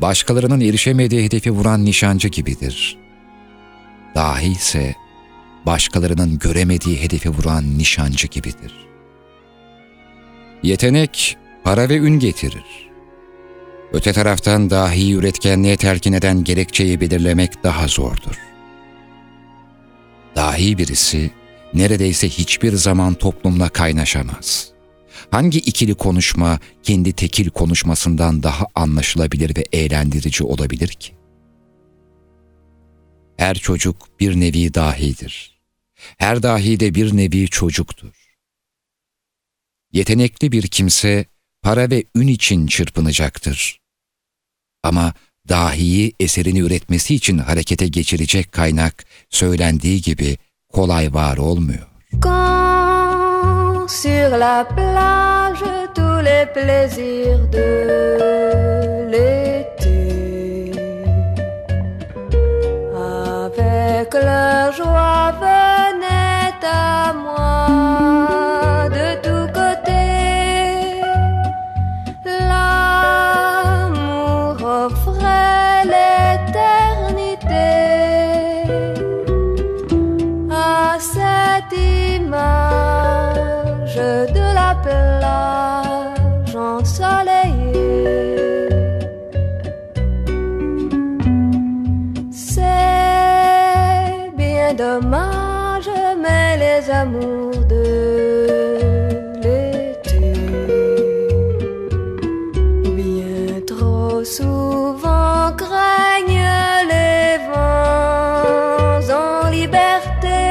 başkalarının erişemediği hedefi vuran nişancı gibidir. Dahi ise, başkalarının göremediği hedefi vuran nişancı gibidir. Yetenek, para ve ün getirir. Öte taraftan dahi üretkenliğe terkin eden gerekçeyi belirlemek daha zordur. Dahi birisi, neredeyse hiçbir zaman toplumla kaynaşamaz. Hangi ikili konuşma, kendi tekil konuşmasından daha anlaşılabilir ve eğlendirici olabilir ki? Her çocuk bir nevi dahidir. Her dahi de bir nevi çocuktur. Yetenekli bir kimse para ve ün için çırpınacaktır. Ama dahiyi eserini üretmesi için harekete geçirecek kaynak, söylendiği gibi kolay var olmuyor. Quand sur la plage tous les plaisirs de l'été avec leur joie venaient à moi de tous côtés, l'amour offrait l'éternité à cette image de la plage ensoleillée. Dommage, mais les amours de l'été bien trop souvent craignent les vents en liberté.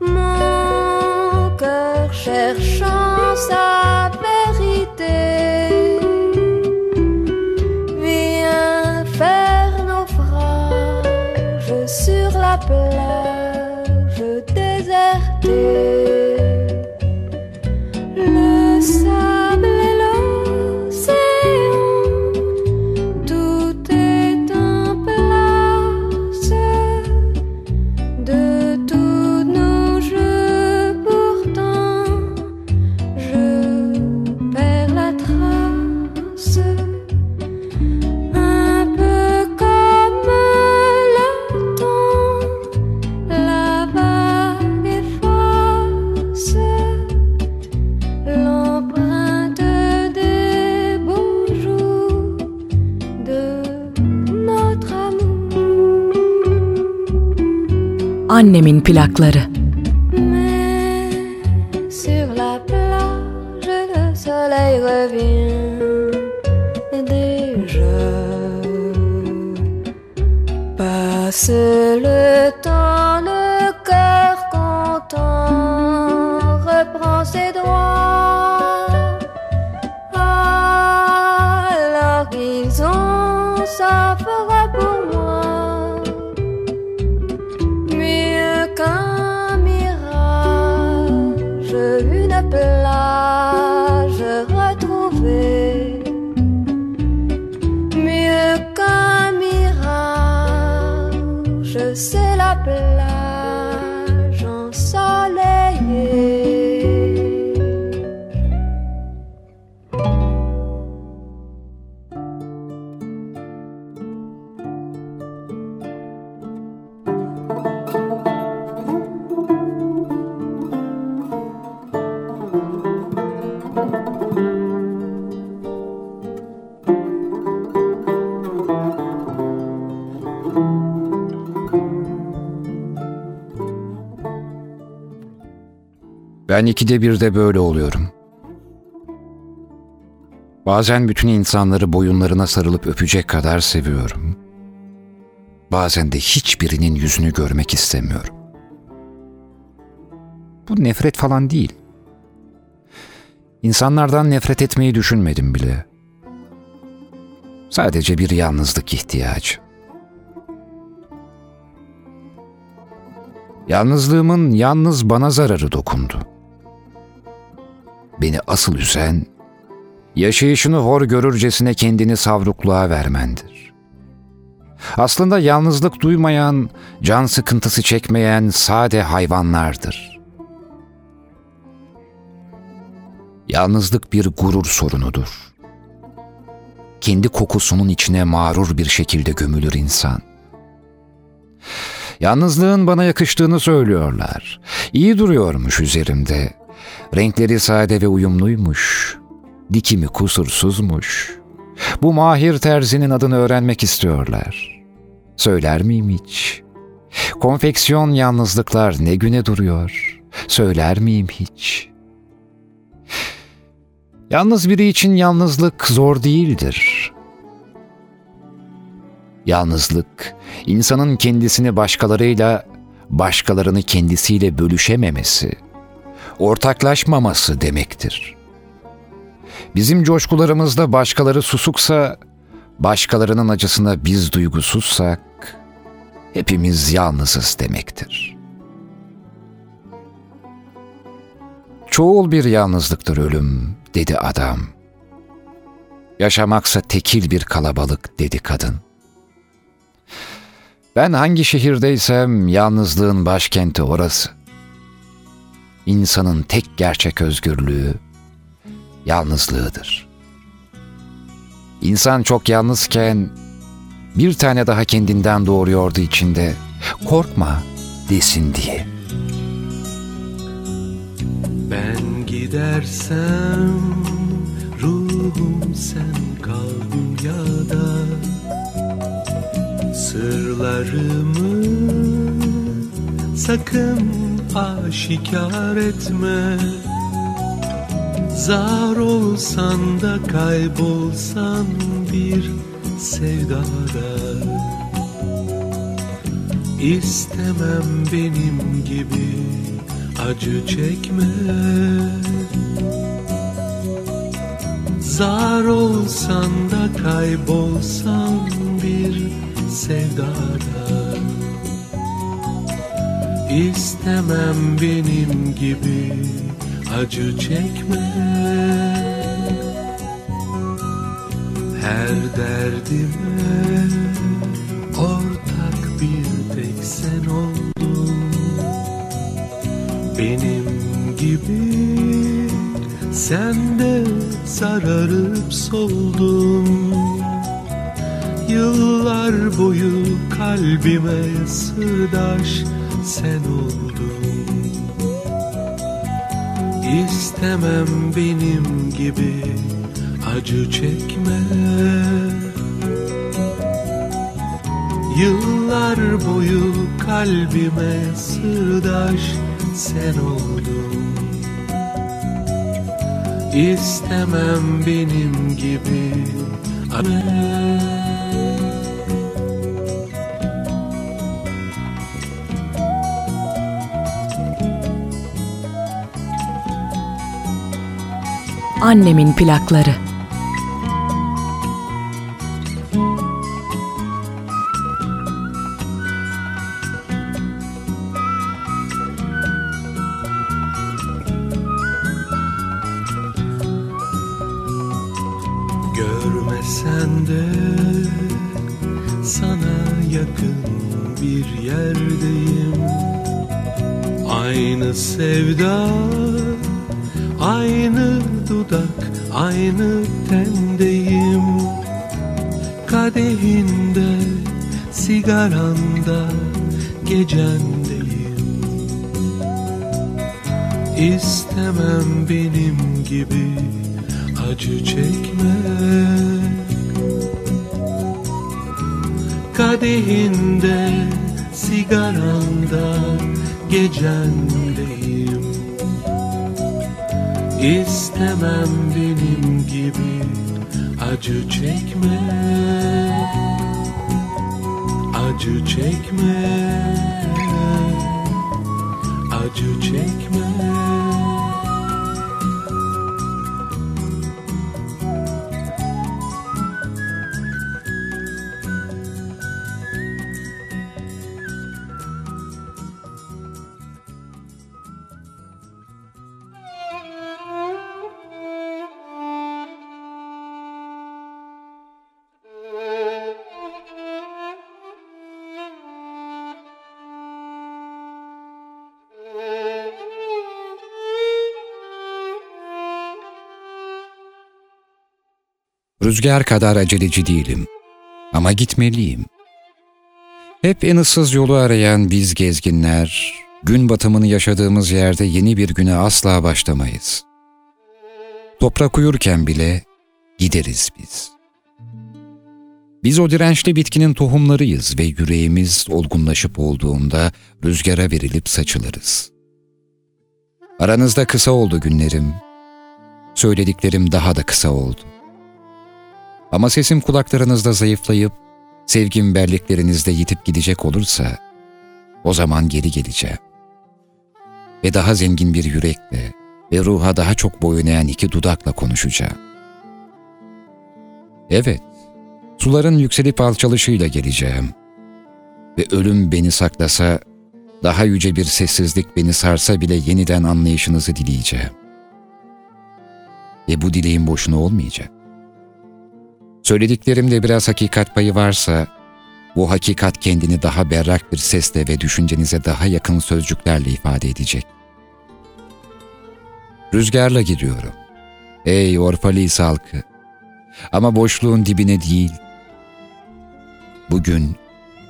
Mon cœur cherchant sa vérité vient faire naufrage sur la plage désertée, le sable et l'océan, tout est en place de tous nos jeux. Pourtant, je perds la trace. Annemin plakları. Ben ikide bir de böyle oluyorum. Bazen bütün insanları boyunlarına sarılıp öpecek kadar seviyorum. Bazen de hiçbirinin yüzünü görmek istemiyorum. Bu nefret falan değil. İnsanlardan nefret etmeyi düşünmedim bile. Sadece bir yalnızlık ihtiyacı. Yalnızlığımın yalnız bana zararı dokundu. Beni asıl üzen, yaşayışını hor görürcesine kendini savrukluğa vermendir. Aslında yalnızlık duymayan, can sıkıntısı çekmeyen sade hayvanlardır. Yalnızlık bir gurur sorunudur. Kendi kokusunun içine mağrur bir şekilde gömülür insan. Yalnızlığın bana yakıştığını söylüyorlar. İyi duruyormuş üzerimde. Renkleri sade ve uyumluymuş. Dikimi kusursuzmuş. Bu mahir terzinin adını öğrenmek istiyorlar. Söyler miyim hiç? Konfeksiyon yalnızlıklar ne güne duruyor? Söyler miyim hiç? Yalnız biri için yalnızlık zor değildir. Yalnızlık, insanın kendisini başkalarıyla, başkalarını kendisiyle bölüşememesi, ortaklaşmaması demektir. Bizim coşkularımızda başkaları susuksa, başkalarının acısına biz duygusuzsak, hepimiz yalnızız demektir. Çoğul bir yalnızlıktır ölüm, dedi adam. Yaşamaksa tekil bir kalabalık, dedi kadın. Ben hangi şehirdeysem yalnızlığın başkenti orası. İnsanın tek gerçek özgürlüğü yalnızlığıdır. İnsan çok yalnızken bir tane daha kendinden doğuruyordu içinde, korkma desin diye. Ben gidersem ruhum sen kal dünyada, sırlarımı sakın aşikar etme. Zar olsan da kaybolsan bir sevdada, istemem benim gibi acı çekme. Zar olsan da kaybolsan bir sevdada, istemem benim gibi acı çekme. Her derdime ortak bir tek sen oldun, benim gibi sen de sararıp soldun. Yıllar boyu kalbime sırdaş sen oldun, İstemem benim gibi acı çekme. Yıllar boyu kalbime sırdaş sen oldun, İstemem benim gibi acı. Annemin plakları. Görmesen de sana yakın bir yerdeyim. Aynı sevda, aynı dudak, aynı tendeyim. Kadehinde, sigaranda, gecendeyim. İstemem benim gibi acı çekme. Kadehinde, sigaranda, gecendeyim. İstemem benim gibi acı çekme, acı çekme, acı çekme. Rüzgar kadar aceleci değilim ama gitmeliyim. Hep en ıssız yolu arayan biz gezginler, gün batımını yaşadığımız yerde yeni bir güne asla başlamayız. Toprak uyurken bile gideriz biz. Biz o dirençli bitkinin tohumlarıyız ve yüreğimiz olgunlaşıp olduğunda rüzgara verilip saçılırız. Aranızda kısa oldu günlerim, söylediklerim daha da kısa oldu. Ama sesim kulaklarınızda zayıflayıp, sevgim benliklerinizde yitip gidecek olursa, o zaman geri geleceğim. Ve daha zengin bir yürekle ve ruha daha çok boyun eğen iki dudakla konuşacağım. Evet, suların yükselip alçalışıyla geleceğim. ve ölüm beni saklasa, daha yüce bir sessizlik beni sarsa bile yeniden anlayışınızı dileyeceğim. Ve bu dileğim boşuna olmayacak. Söylediklerimde biraz hakikat payı varsa, bu hakikat kendini daha berrak bir sesle ve düşüncenize daha yakın sözcüklerle ifade edecek. Rüzgarla gidiyorum. Ey Orfalis halkı! Ama boşluğun dibine değil. Bugün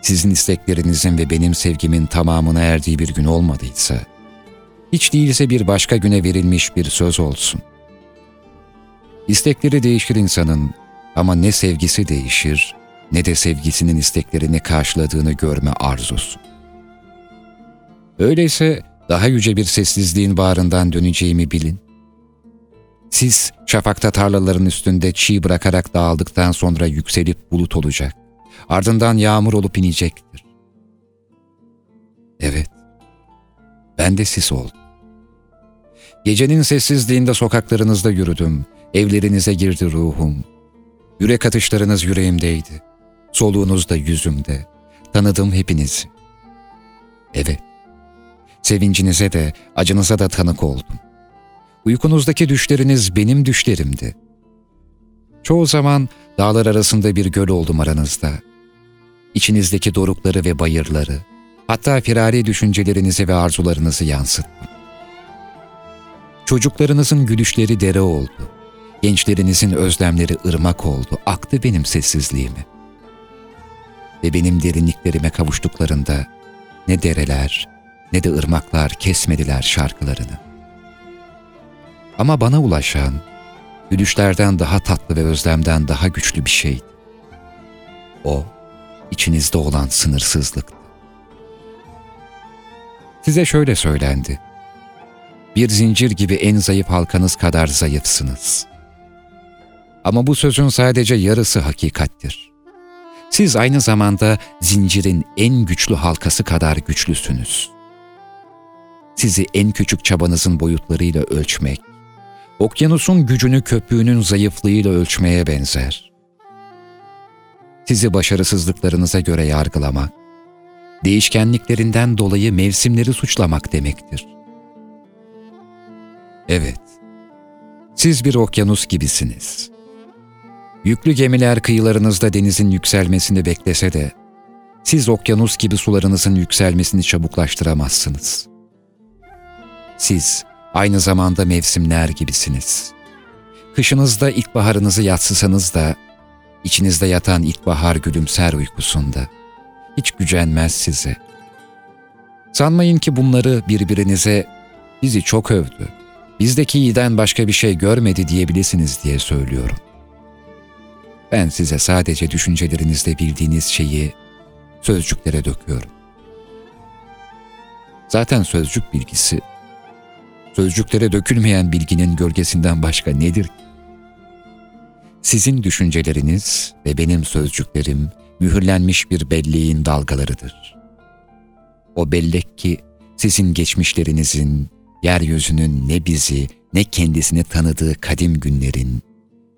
sizin isteklerinizin ve benim sevgimin tamamına erdiği bir gün olmadıysa, hiç değilse bir başka güne verilmiş bir söz olsun. İstekleri değişir insanın ama ne sevgisi değişir, ne de sevgisinin isteklerini karşıladığını görme arzusu. Öyleyse daha yüce bir sessizliğin bağrından döneceğimi bilin. Siz şafakta tarlaların üstünde çiğ bırakarak dağıldıktan sonra yükselip bulut olacak. Ardından yağmur olup inecektir. Evet, ben de sis oldum. Gecenin sessizliğinde sokaklarınızda yürüdüm, evlerinize girdi ruhum. Yürek atışlarınız yüreğimdeydi, soluğunuz da yüzümde. Tanıdım hepinizi. Evet, sevincinize de, acınıza da tanık oldum. Uykunuzdaki düşleriniz benim düşlerimdi. Çoğu zaman dağlar arasında bir göl oldum aranızda. İçinizdeki dorukları ve bayırları, hatta firari düşüncelerinizi ve arzularınızı yansıttım. Çocuklarınızın gülüşleri dere oldu. Gençlerinizin özlemleri ırmak oldu. Aktı benim sessizliğimi. Ve benim derinliklerime kavuştuklarında ne dereler ne de ırmaklar kesmediler şarkılarını. Ama bana ulaşan, gülüşlerden daha tatlı ve özlemden daha güçlü bir şeydi. O, içinizde olan sınırsızlıktı. Size şöyle söylendi. Bir zincir gibi en zayıf halkanız kadar zayıfsınız. Ama bu sözün sadece yarısı hakikattir. Siz aynı zamanda zincirin en güçlü halkası kadar güçlüsünüz. Sizi en küçük çabanızın boyutlarıyla ölçmek, okyanusun gücünü köpüğünün zayıflığıyla ölçmeye benzer. Sizi başarısızlıklarınıza göre yargılamak, değişkenliklerinden dolayı mevsimleri suçlamak demektir. Evet, siz bir okyanus gibisiniz. Yüklü gemiler kıyılarınızda denizin yükselmesini beklese de, siz okyanus gibi sularınızın yükselmesini çabuklaştıramazsınız. Siz aynı zamanda mevsimler gibisiniz. Kışınızda ilkbaharınızı yatsısanız da, içinizde yatan ilkbahar gülümser uykusunda. Hiç gücenmez size. Sanmayın ki bunları birbirinize bizi çok övdü, bizdeki iyiden başka bir şey görmedi diyebilirsiniz diye söylüyorum. Ben size sadece düşüncelerinizde bildiğiniz şeyi sözcüklere döküyorum. Zaten sözcük bilgisi, sözcüklere dökülmeyen bilginin gölgesinden başka nedir ki? Sizin düşünceleriniz ve benim sözcüklerim mühürlenmiş bir belleğin dalgalarıdır. O bellek ki sizin geçmişlerinizin, yeryüzünün ne bizi ne kendisini tanıdığı kadim günlerin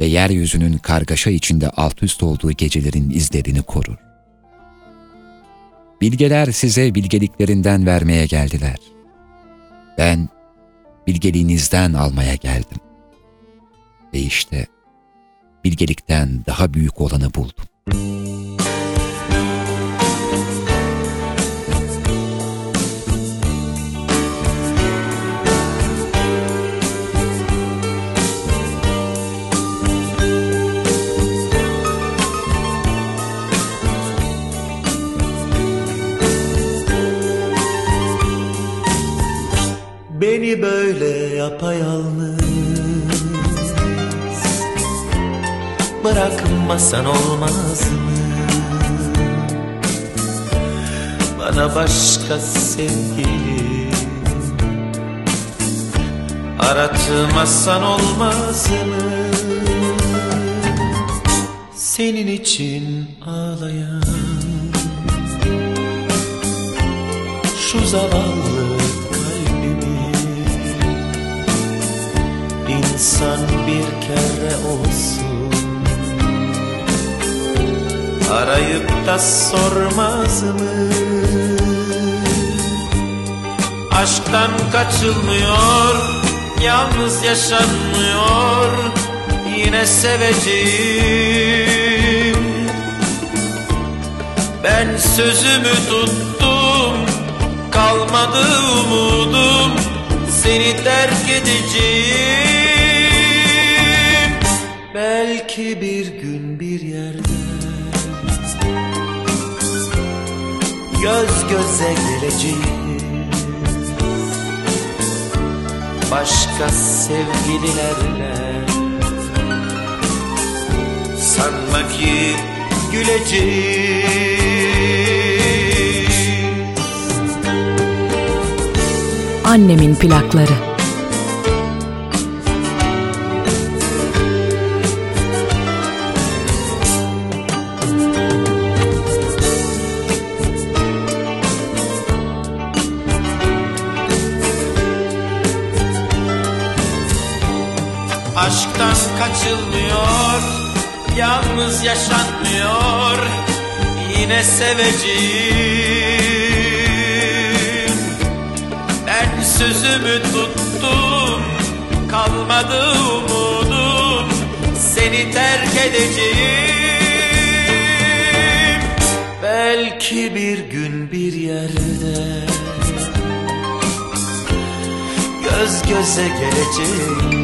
ve yeryüzünün kargaşa içinde alt üst olduğu gecelerin izlerini korur. Bilgeler size bilgeliklerinden vermeye geldiler. Ben bilgeliğinizden almaya geldim. Ve işte bilgelikten daha büyük olanı buldum. Beni böyle yapayalnız bırakmasan olmaz mı? Bana başka sevgili aratmasan olmaz mı? Senin için ağlayan şu zavallı İnsan bir kere olsun arayıp da sormaz mı? Aşktan kaçılmıyor, yalnız yaşanmıyor, yine seveceğim. Ben sözümü tuttum, kalmadı umudum, seni terk edeceğim. Belki bir gün bir yerde göz göze geleceğiz, başka sevgililerle. Sanma ki güleceğiz. Annemin plakları. Aşktan kaçılmıyor, yalnız yaşanmıyor, yine seveceğim. Ben sözümü tuttum, kalmadı umudum, seni terk edeceğim. Belki bir gün bir yerde göz göze geleceğim,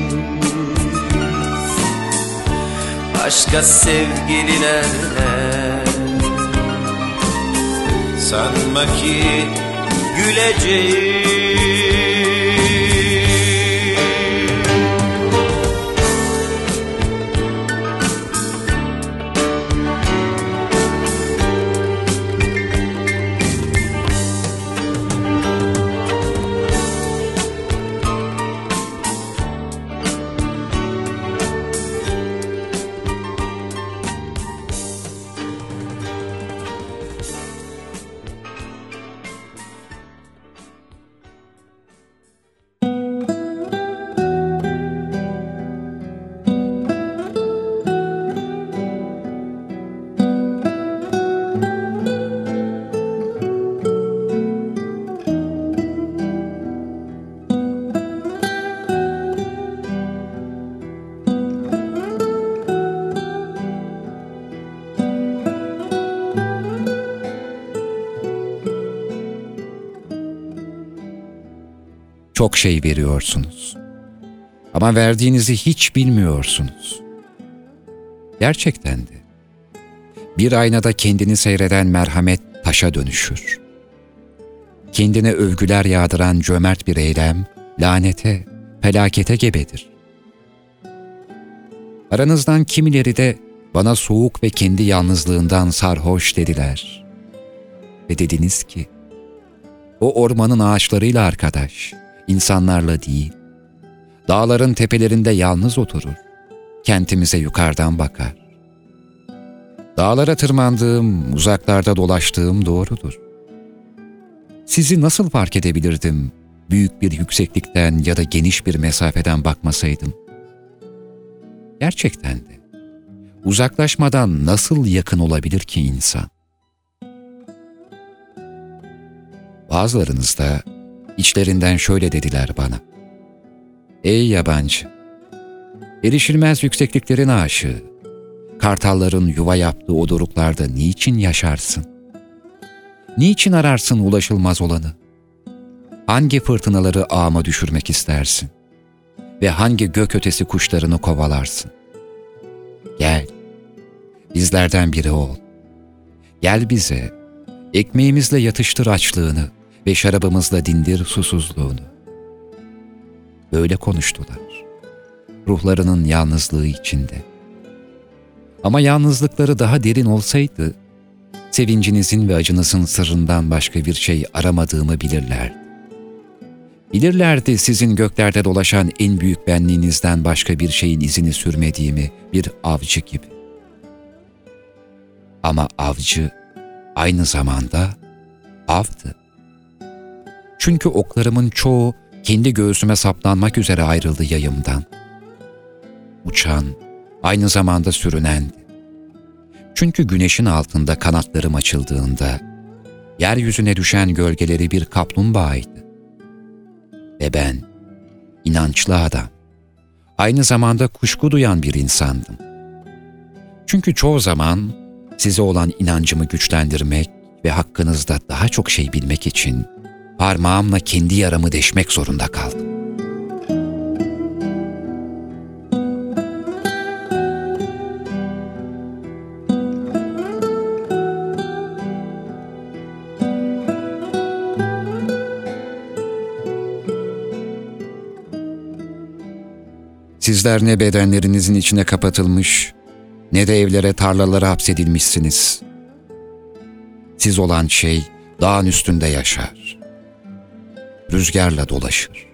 başka sevgililerle. Sanma ki güleceğim. Çok şey veriyorsunuz ama verdiğinizi hiç bilmiyorsunuz. Gerçekten de. Bir aynada kendini seyreden merhamet taşa dönüşür. Kendine övgüler yağdıran cömert bir eylem lanete, felakete gebedir. Aranızdan kimileri de bana soğuk ve kendi yalnızlığından sarhoş dediler. Ve dediniz ki, o ormanın ağaçlarıyla arkadaş, İnsanlarla değil, dağların tepelerinde yalnız oturur, kentimize yukarıdan bakar. Dağlara tırmandığım, uzaklarda dolaştığım doğrudur. Sizi nasıl fark edebilirdim, büyük bir yükseklikten ya da geniş bir mesafeden bakmasaydım? Gerçekten de, uzaklaşmadan nasıl yakın olabilir ki insan? Bazılarınız da İçlerinden şöyle dediler bana. Ey yabancı! Erişilmez yüksekliklerin aşığı, kartalların yuva yaptığı o doruklarda niçin yaşarsın? Niçin ararsın ulaşılmaz olanı? Hangi fırtınaları ağıma düşürmek istersin? Ve hangi gök ötesi kuşlarını kovalarsın? Gel, bizlerden biri ol. Gel bize, ekmeğimizle yatıştır açlığını ve şarabımızla dindir susuzluğunu. Böyle konuştular, ruhlarının yalnızlığı içinde. Ama yalnızlıkları daha derin olsaydı, sevincinizin ve acınızın sırrından başka bir şey aramadığımı bilirlerdi. Bilirlerdi sizin göklerde dolaşan en büyük benliğinizden başka bir şeyin izini sürmediğimi, bir avcı gibi. Ama avcı aynı zamanda avdı. Çünkü oklarımın çoğu kendi göğsüme saplanmak üzere ayrıldı yayımdan. Uçan, aynı zamanda sürünendi. Çünkü güneşin altında kanatlarım açıldığında, yeryüzüne düşen gölgeleri bir kaplumbağaydı. Ve ben, inançlı adam, aynı zamanda kuşku duyan bir insandım. Çünkü çoğu zaman size olan inancımı güçlendirmek ve hakkınızda daha çok şey bilmek için parmağımla kendi yaramı deşmek zorunda kaldım. Sizler ne bedenlerinizin içine kapatılmış, ne de evlere, tarlalara hapsedilmişsiniz. Siz olan şey dağın üstünde yaşar. Rüzgarla dolaşır.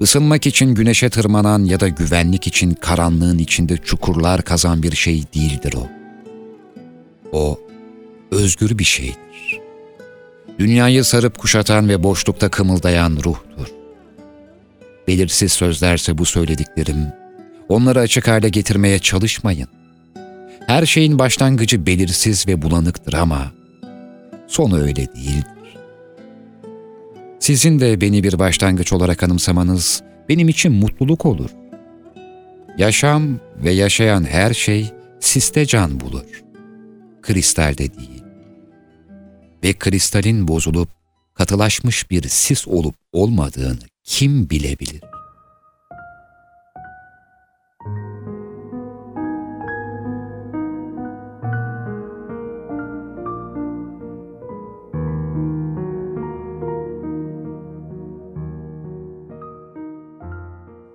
Isınmak için güneşe tırmanan ya da güvenlik için karanlığın içinde çukurlar kazan bir şey değildir o. O, özgür bir şeydir. Dünyayı sarıp kuşatan ve boşlukta kımıldayan ruhtur. Belirsiz sözlerse bu söylediklerim, onları açık hale getirmeye çalışmayın. Her şeyin başlangıcı belirsiz ve bulanıktır ama sonu öyle değildir. Sizin de beni bir başlangıç olarak anımsamanız benim için mutluluk olur. Yaşam ve yaşayan her şey siste can bulur, kristalde değil. Ve kristalin bozulup katılaşmış bir sis olup olmadığını kim bilebilir?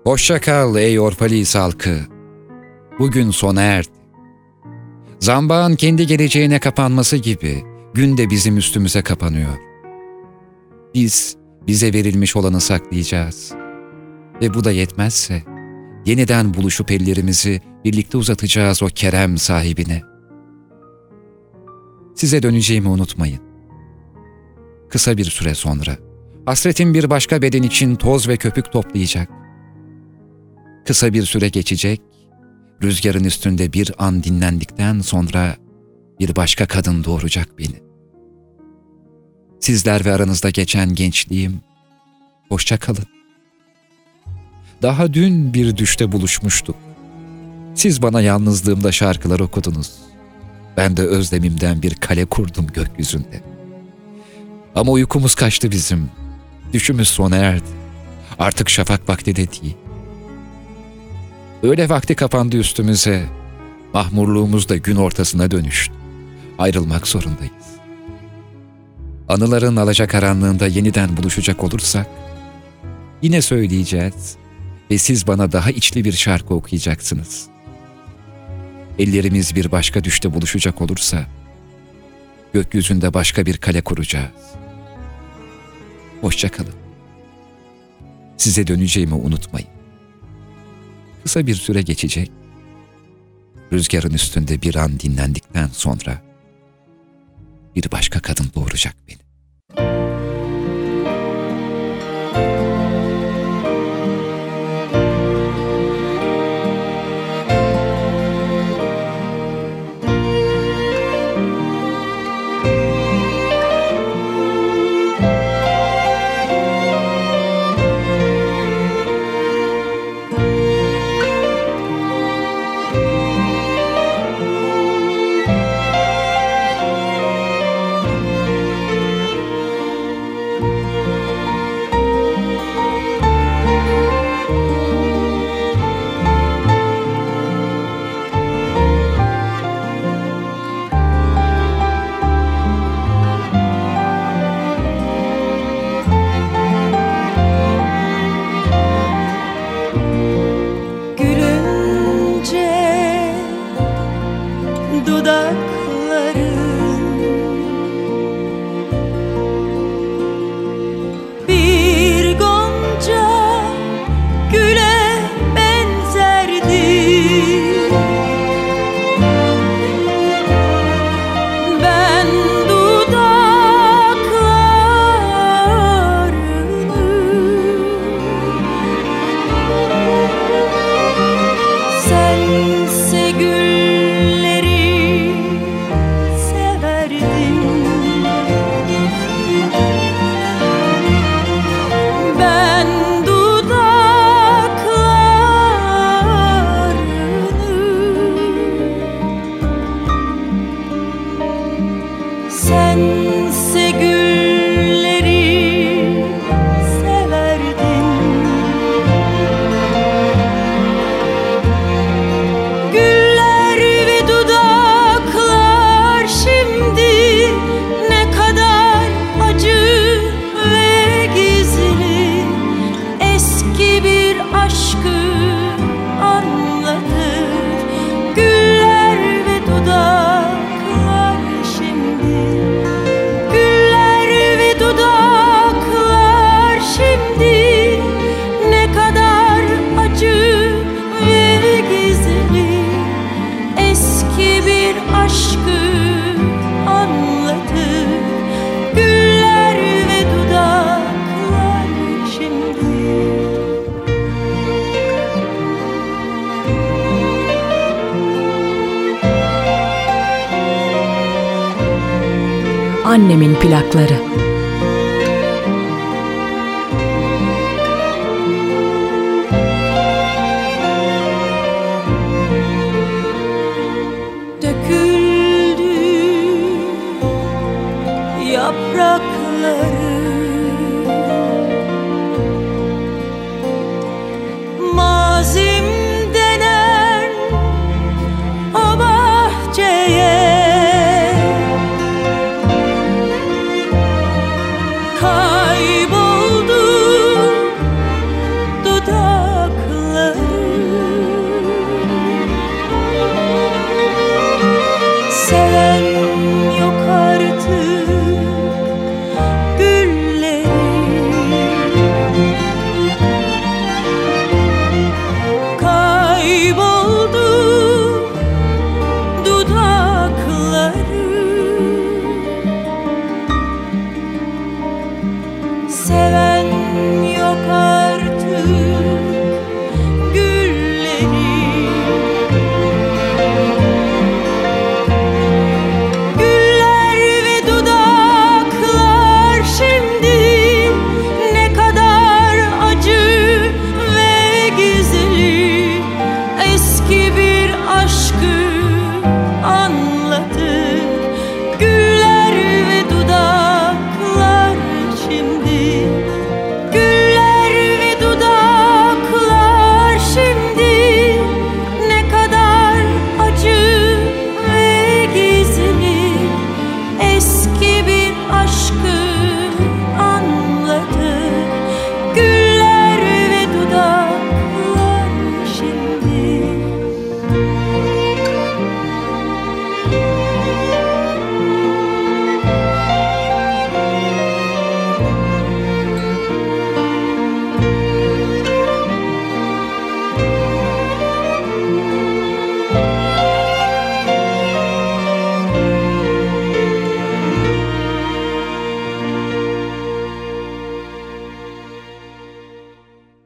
Hoşça kal ey Orpalis halkı. Bugün sona erdi. Zambağın kendi geleceğine kapanması gibi gün de bizim üstümüze kapanıyor. Biz bize verilmiş olanı saklayacağız. Ve bu da yetmezse, yeniden buluşup ellerimizi birlikte uzatacağız o kerem sahibine. Size döneceğimi unutmayın. Kısa bir süre sonra, hasretim bir başka beden için toz ve köpük toplayacak. Kısa bir süre geçecek, rüzgarın üstünde bir an dinlendikten sonra bir başka kadın doğuracak beni. Sizler ve aranızda geçen gençliğim, hoşça kalın. Daha dün bir düşte buluşmuştuk. Siz bana yalnızlığımda şarkılar okudunuz. Ben de özlemimden bir kale kurdum gökyüzünde. Ama uykumuz kaçtı bizim. Düşümüz sona erdi. Artık şafak vakti de değil. Öğle vakti kapandı üstümüze. Mahmurluğumuz da gün ortasına dönüştü. Ayrılmak zorundayız. Anıların alacakaranlığında yeniden buluşacak olursak, yine söyleyeceğiz ve siz bana daha içli bir şarkı okuyacaksınız. Ellerimiz bir başka düşte buluşacak olursa, gökyüzünde başka bir kale kuracağız. Hoşça kalın. Size döneceğimi unutmayın. Kısa bir süre geçecek. Rüzgarın üstünde bir an dinlendikten sonra, bir başka kadın doğuracak beni. Annemin Plakları.